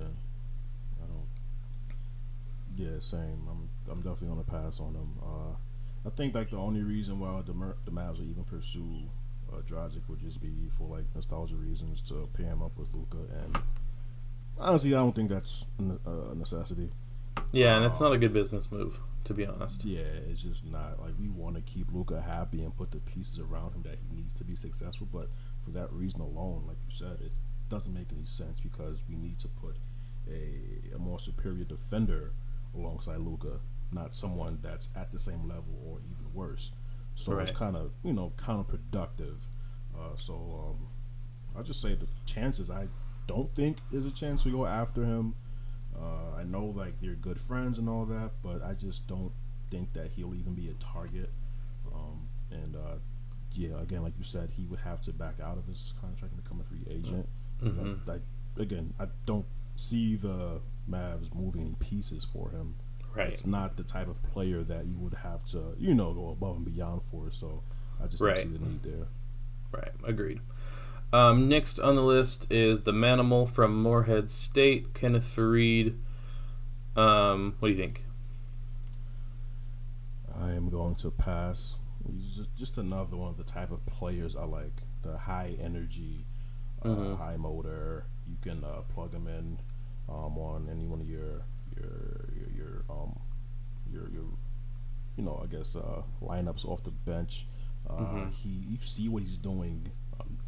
I don't. Yeah, same. I'm I'm definitely going to pass on him. Uh, I think like the only reason why the the Mavs would even pursue uh, Dragic would just be for like nostalgia reasons to pair him up with Luka, and honestly, I don't think that's a necessity. Yeah, and it's not a good business move, to be honest. Yeah, it's just not. Like, we want to keep Luka happy and put the pieces around him that he needs to be successful, but for that reason alone, like you said, it doesn't make any sense because we need to put a, a more superior defender alongside Luka, not someone that's at the same level or even worse. So right. It's kind of, you know, counterproductive. Uh, so um, I'll just say the chances, I don't think there's a chance we go after him. Uh, I know, like, they're good friends and all that, but I just don't think that he'll even be a target. Um, and, uh, yeah, again, like you said, he would have to back out of his contract and become a free agent. Mm-hmm. I, I, again, I don't see the Mavs moving any pieces for him. Right. It's not the type of player that you would have to, you know, go above and beyond for. So I just right. don't see the need there. Right. Agreed. Um, next on the list is the Manimal from Moorhead State, Kenneth Fareed. Um, what do you think? I am going to pass. He's just another one of the type of players I like. The high energy, uh, mm-hmm. high motor. You can uh, plug him in um, on any one of your your your your um your your you know I guess uh, lineups off the bench. Uh, mm-hmm. He you see what he's doing.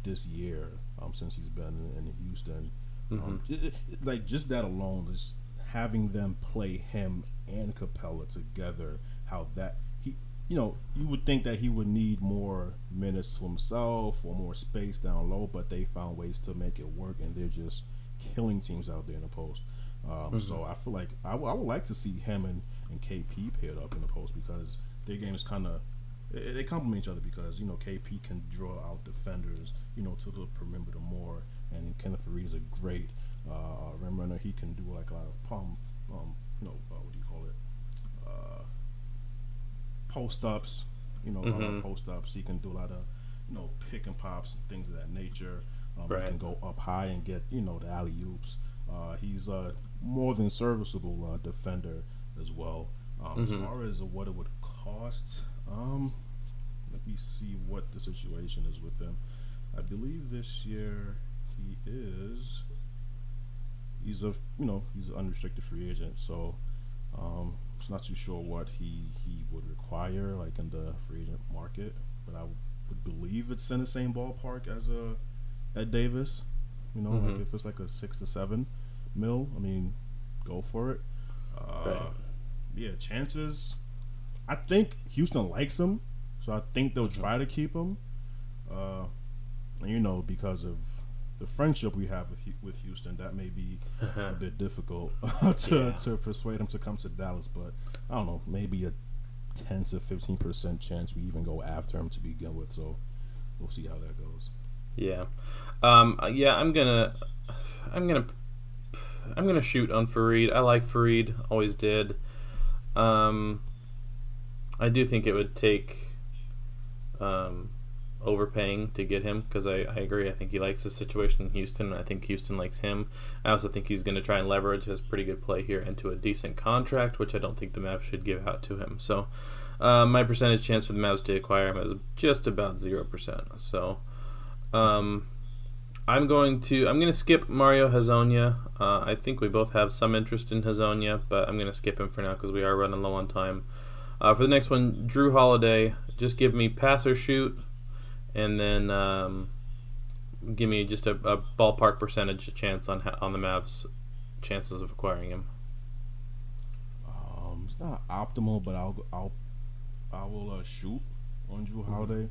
This year, um, since he's been in Houston, um, mm-hmm. it, it, it, like just that alone, just having them play him and Capella together, how that he, you know, you would think that he would need more minutes to himself or more space down low, but they found ways to make it work, and they're just killing teams out there in the post. Um, mm-hmm. So I feel like I, w I would like to see him and, and K P paired up in the post because their game is kind of. They complement each other because, you know, K P can draw out defenders, you know, to the perimeter more. And Kenneth Fareed is a great uh, rim runner. He can do, like, a lot of palm, um, you know, uh, what do you call it? Uh, post-ups, you know, mm-hmm. post-ups. He can do a lot of, you know, pick and pops and things of that nature. Um, right. He can go up high and get, you know, the alley-oops. Uh, he's a more than serviceable uh, defender as well. Um, mm-hmm. As far as what it would cost... Um, let me see what the situation is with him. I believe this year he is. He's a you know he's an unrestricted free agent, so um, it's not too sure what he he would require like in the free agent market. But I would believe it's in the same ballpark as a Ed Davis. You know, mm-hmm. like if it's like a six to seven mil, I mean, go for it. Uh, right. Yeah, chances. I think Houston likes him, so I think they'll try to keep him. Uh, and you know, because of the friendship we have with, with Houston, that may be a bit difficult to yeah. to persuade him to come to Dallas. But I don't know, maybe a ten to fifteen percent chance we even go after him to begin with. So we'll see how that goes. Yeah, um, yeah, I'm gonna, I'm gonna, I'm gonna shoot on Fareed. I like Fareed, always did. Um. I do think it would take um, overpaying to get him because I, I agree. I think he likes the situation in Houston, and I think Houston likes him. I also think he's going to try and leverage his pretty good play here into a decent contract, which I don't think the Mavs should give out to him. So uh, my percentage chance for the Mavs to acquire him is just about zero percent. So um, I'm going to I'm going to skip Mario Hezonja. Uh, I think we both have some interest in Hezonja, but I'm going to skip him for now because we are running low on time. Uh, for the next one, Jrue Holiday, just give me pass or shoot, and then um, give me just a, a ballpark percentage chance on on the Mavs' chances of acquiring him. Um, it's not optimal, but I'll I'll I will uh, shoot on Jrue Holiday.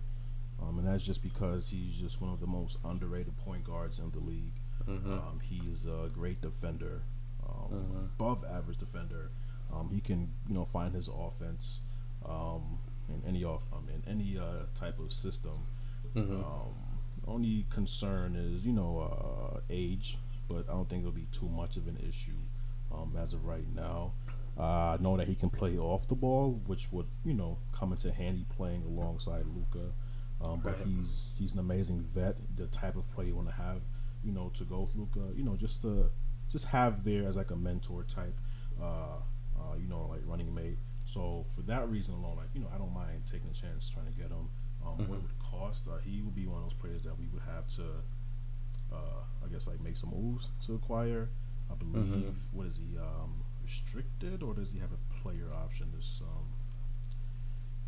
Um, and that's just because he's just one of the most underrated point guards in the league. Mm-hmm. Um, he is a great defender, um, mm-hmm. above average defender. Um, he can, you know, find his offense um, in any off um, in any uh, type of system. Mm-hmm. Um, only concern is, you know, uh, age, but I don't think it'll be too much of an issue um, as of right now. I uh, know that he can play off the ball, which would, you know, come into handy playing alongside Luka. Um, but he's he's an amazing vet, the type of player you want to have, you know, to go with Luka, you know, just to just have there as like a mentor type, uh, uh, you know, like running mate. So for that reason alone, like, you know, I don't mind taking a chance trying to get him. Um, mm-hmm. What it would cost? Uh, he would be one of those players that we would have to, uh, I guess, like make some moves to acquire. I believe. Mm-hmm. What is he? Um, restricted, or does he have a player option this um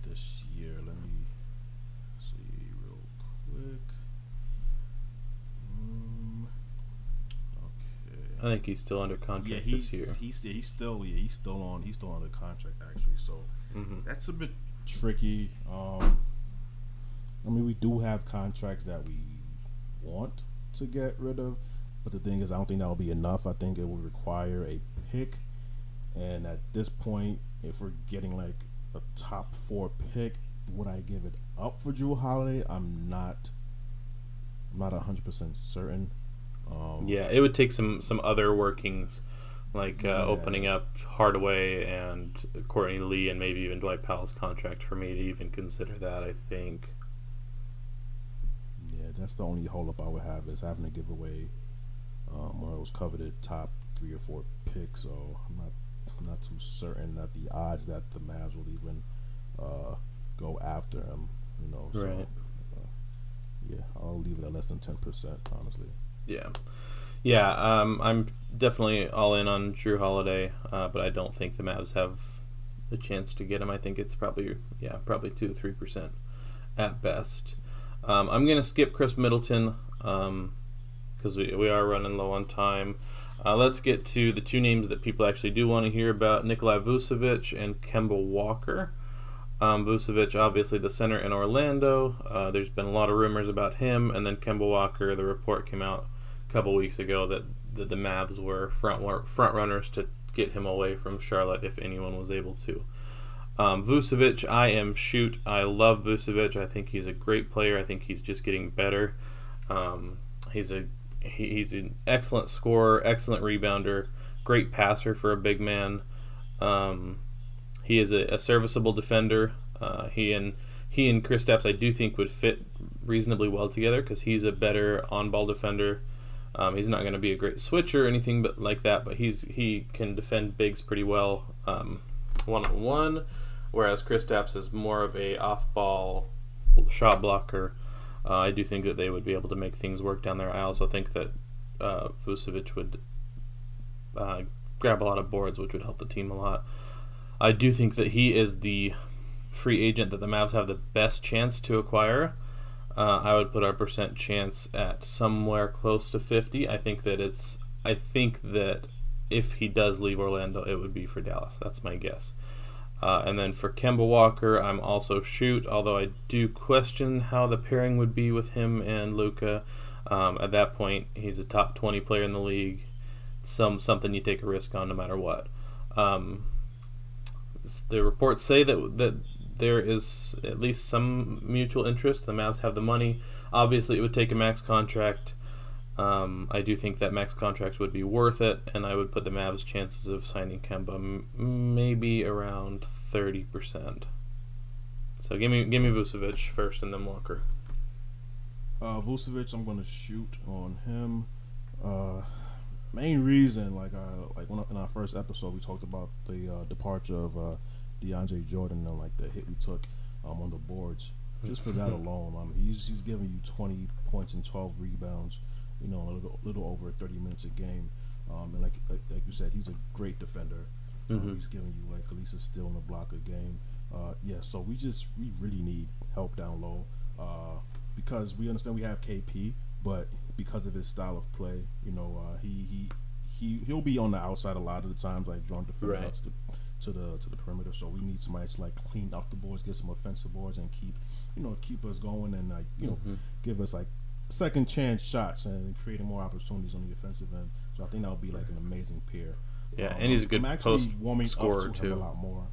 this year? Let me see real quick. Um, okay. I think he's still under contract yeah, this year. He's he's still yeah, he's still on he's still under contract actually. So mm-hmm. that's a bit tricky. Um, I mean, we do have contracts that we want to get rid of, but the thing is, I don't think that will be enough. I think it will require a pick. And at this point, if we're getting like a top four pick, would I give it up for Jrue Holiday? I'm not. I'm not one hundred percent certain. Um, yeah, it would take some some other workings, like uh, yeah. opening up Hardaway and Courtney Lee and maybe even Dwight Powell's contract for me to even consider that, I think. Yeah, that's the only holdup I would have, is having to give away um, one of those coveted top three or four picks. So I'm not. I'm not too certain that the odds that the Mavs will even uh, go after him, you know. So, right. Uh, yeah, I'll leave it at less than ten percent, honestly. Yeah, yeah. Um, I'm definitely all in on Jrue Holiday, uh, but I don't think the Mavs have a chance to get him. I think it's probably yeah, probably two or three percent at best. Um, I'm gonna skip Chris Middleton because um, we we are running low on time. Uh, let's get to the two names that people actually do want to hear about, Nikola Vucevic and Kemba Walker. Um, Vucevic, obviously the center in Orlando. Uh, there's been a lot of rumors about him. And then Kemba Walker, the report came out a couple weeks ago that, that the Mavs were front, front runners to get him away from Charlotte if anyone was able to. Um, Vucevic, I am shoot. I love Vucevic. I think he's a great player. I think he's just getting better. Um, he's a He's an excellent scorer, excellent rebounder, great passer for a big man. Um, he is a, a serviceable defender. Uh, he and he and Kristaps, I do think, would fit reasonably well together because he's a better on-ball defender. Um, he's not going to be a great switcher or anything but like that, but he's he can defend bigs pretty well um, one-on-one, whereas Kristaps is more of a off-ball shot blocker. Uh, I do think that they would be able to make things work down there. I also think that uh, Vucevic would uh, grab a lot of boards, which would help the team a lot. I do think that he is the free agent that the Mavs have the best chance to acquire. Uh, I would put our percent chance at somewhere close to fifty. I think that it's. I think that if he does leave Orlando, it would be for Dallas. That's my guess. Uh, and then for Kemba Walker, I'm also shoot, although I do question how the pairing would be with him and Luka. Um, at that point, he's a top twenty player in the league. Some something you take a risk on no matter what. Um, the reports say that that there is at least some mutual interest. The Mavs have the money. Obviously, it would take a max contract. Um, I do think that max contract would be worth it, and I would put the Mavs' chances of signing Kemba m- maybe around thirty percent. So give me give me Vucevic first, and then Walker. Uh, Vucevic, I'm gonna shoot on him. Uh, main reason, like I like when I, in our first episode, we talked about the uh, departure of uh, DeAndre Jordan and like the hit we took um, on the boards. Just for that alone, I mean, he's he's giving you twenty points and twelve rebounds. You know, a little, little over thirty minutes a game. Um, and like, like like you said, he's a great defender. Mm-hmm. Um, he's giving you, like, at least a steal and a block a game. Uh, yeah, so we just, we really need help down low. Uh, because we understand we have K P, but because of his style of play, you know, uh, he, he, he, he'll be on the outside a lot of the times, like, drawing defense right. out to the, to the to the perimeter. So we need somebody to like clean up the boards, get some offensive boards, and keep you know keep us going and like you mm-hmm. know give us like second chance shots and creating more opportunities on the offensive end. So I think that would be like an amazing pair. Yeah, um, and he's a good post scorer too. A lot more.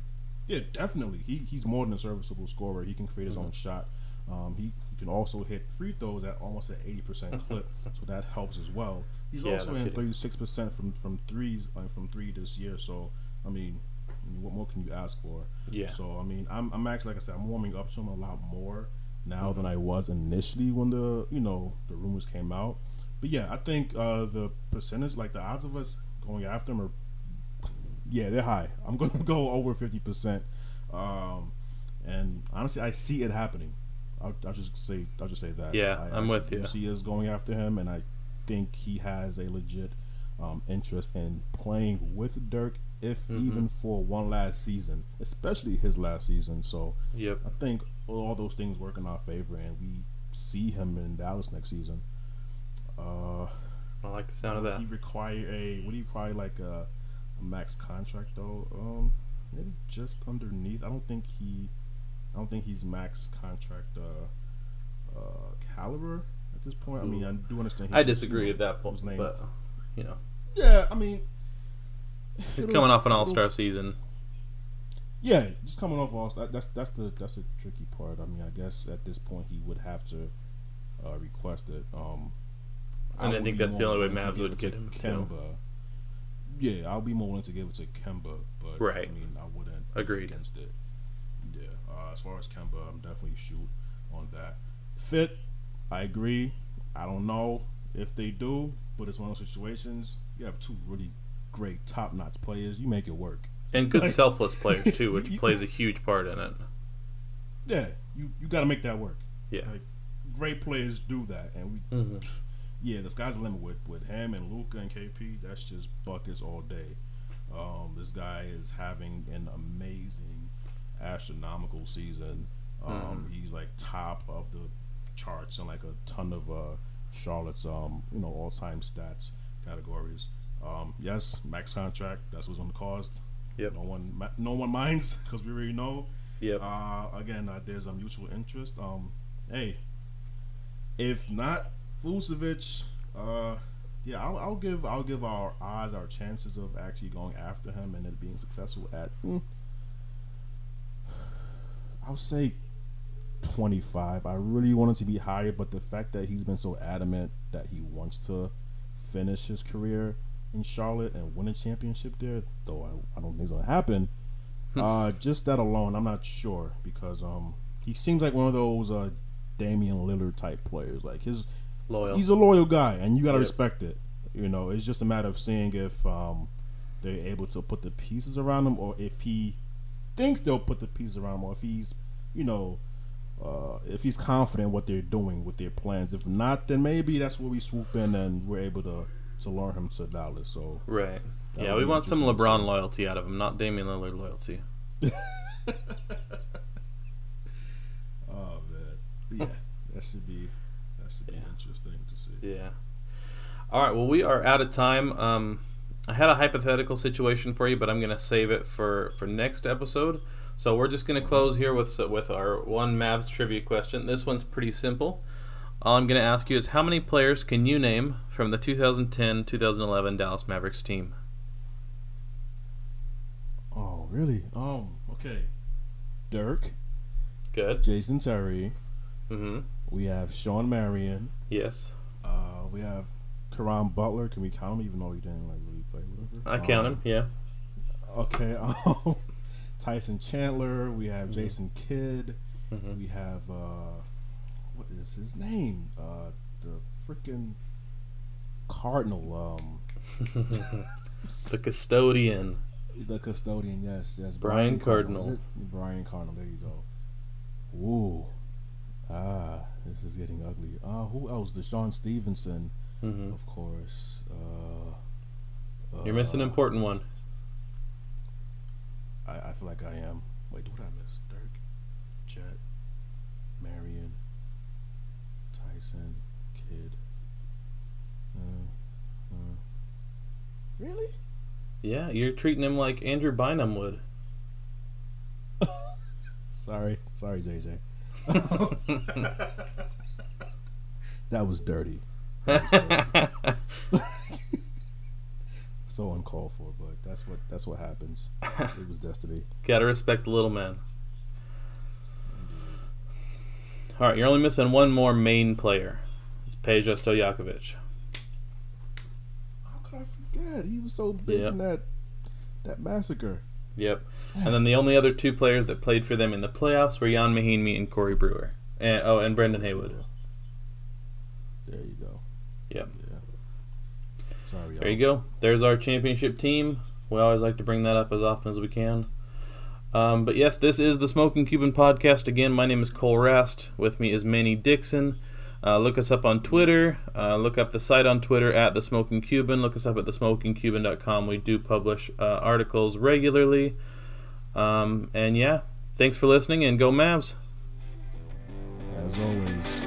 Yeah, definitely. He he's more than a serviceable scorer. He can create his mm-hmm. own shot. Um, he, he can also hit free throws at almost an eighty percent clip, so that helps as well. He's yeah, also in thirty-six percent from from threes like from three this year. So I mean, I mean, what more can you ask for? Yeah. So I mean, I'm I'm actually like I said, I'm warming up to him a lot more now mm-hmm. than I was initially when the you know the rumors came out. But yeah, I think uh, the percentage, like the odds of us going after him are. Yeah, they're high. I'm going to go over fifty percent. Um, and honestly, I see it happening. I'll, I'll just say I'll just say that. Yeah, I, I'm I, with I, you. I see us going after him, and I think he has a legit um, interest in playing with Dirk, if mm-hmm. even for one last season, especially his last season. So yep. I think all those things work in our favor, and we see him in Dallas next season. Uh, I like the sound of that. He require a – what do you require, like a – max contract though, um, maybe just underneath. I don't think he, I don't think he's max contract uh, uh, caliber at this point. Ooh. I mean, I do understand. He's I disagree at that point, but you know. Yeah, I mean, he's coming off an All-Star season. Yeah, just coming off All-Star. That's that's the that's the tricky part. I mean, I guess at this point he would have to uh, request it. Um, and I, I think that's the only way Mavs would get him. Kemba. Yeah, I'll be more willing to give it to Kemba, but right. I mean, I wouldn't Agreed. Against it. Yeah, uh, as far as Kemba, I'm definitely shoot on that. Fit, I agree. I don't know if they do, but it's one of those situations. You have two really great, top-notch players. You make it work. And good like, selfless players, too, which you, plays a huge part in it. Yeah, you, you got to make that work. Yeah. Like, great players do that, and we... Mm-hmm. Yeah, the sky's the limit with, with him and Luka and K P. That's just buckets all day. Um, this guy is having an amazing, astronomical season. Um, mm-hmm. He's like top of the charts in like a ton of uh, Charlotte's um, you know all time stats categories. Um, yes, max contract. That's what's going to cost. Yep. No one, no one minds because we already know. Yep. Uh, again, uh, there's a mutual interest. Um, hey, if not. Vucevic, uh, yeah, I'll, I'll give I'll give our odds, our chances of actually going after him and it being successful at, mm, I'll say, twenty-five. I really wanted to be higher, but the fact that he's been so adamant that he wants to finish his career in Charlotte and win a championship there, though I, I don't think it's gonna happen. uh, just that alone, I'm not sure because um, he seems like one of those uh, Damian Lillard type players, like his. Loyal. He's a loyal guy, and you gotta yep. respect it. You know, it's just a matter of seeing if um, they're able to put the pieces around him, or if he thinks they'll put the pieces around him, or if he's, you know, uh, if he's confident what they're doing with their plans. If not, then maybe that's where we swoop in and we're able to to lure him to Dallas. So right, yeah, we want some LeBron so. loyalty out of him, not Damian Lillard loyalty. Oh man, but yeah, that should be. Yeah. Interesting to see. Yeah. All right. Well, we are out of time. Um, I had a hypothetical situation for you, but I'm going to save it for, for next episode. So we're just going to close here with with our one Mavs trivia question. This one's pretty simple. All I'm going to ask you is how many players can you name from the two thousand ten two thousand eleven Dallas Mavericks team? Oh, really? Um. Okay. Dirk. Good. Jason Terry. Mm-hmm. We have Sean Marion. Yes. Uh, we have Caron Butler. Can we count him even though he didn't like really play with him? I um, count him, yeah. Okay. Um, Tyson Chandler. We have mm-hmm. Jason Kidd. Mm-hmm. We have, uh, what is his name? Uh, the freaking Cardinal. Um, the custodian. The custodian, yes. yes. Brian, Brian Cardinal. Cardinal. Brian Cardinal, there you go. Ooh. Ah, this is getting ugly. Uh, who else? The Sean Stevenson, mm-hmm. of course. Uh, uh, You're missing an important one. I, I feel like I am. Wait, what did I miss? Dirk, Jet, Marion, Tyson, Kidd. Uh, uh. Really? Yeah, you're treating him like Andrew Bynum would. Sorry. Sorry, J J. That was dirty. That was dirty. So uncalled for, but that's what that's what happens. It was destiny. Gotta respect the little man. All right, you're only missing one more main player. It's Peja Stojakovic. How could I forget? He was so big yep. in that that massacre. Yep. And then the only other two players that played for them in the playoffs were Jan Mahinmi and Corey Brewer. And, oh, and Brendan Haywood. There you go. Yep. Yeah. Sorry, there you go. There's our championship team. We always like to bring that up as often as we can. Um, but yes, this is the Smoking Cuban Podcast. Again, my name is Cole Rast. With me is Manny Dixon. Uh, look us up on Twitter. Uh, look up the site on Twitter at The Smoking Cuban. Look us up at the smoking cuban dot com. We do publish uh, articles regularly. Um, and yeah, thanks for listening and go Mavs. As always.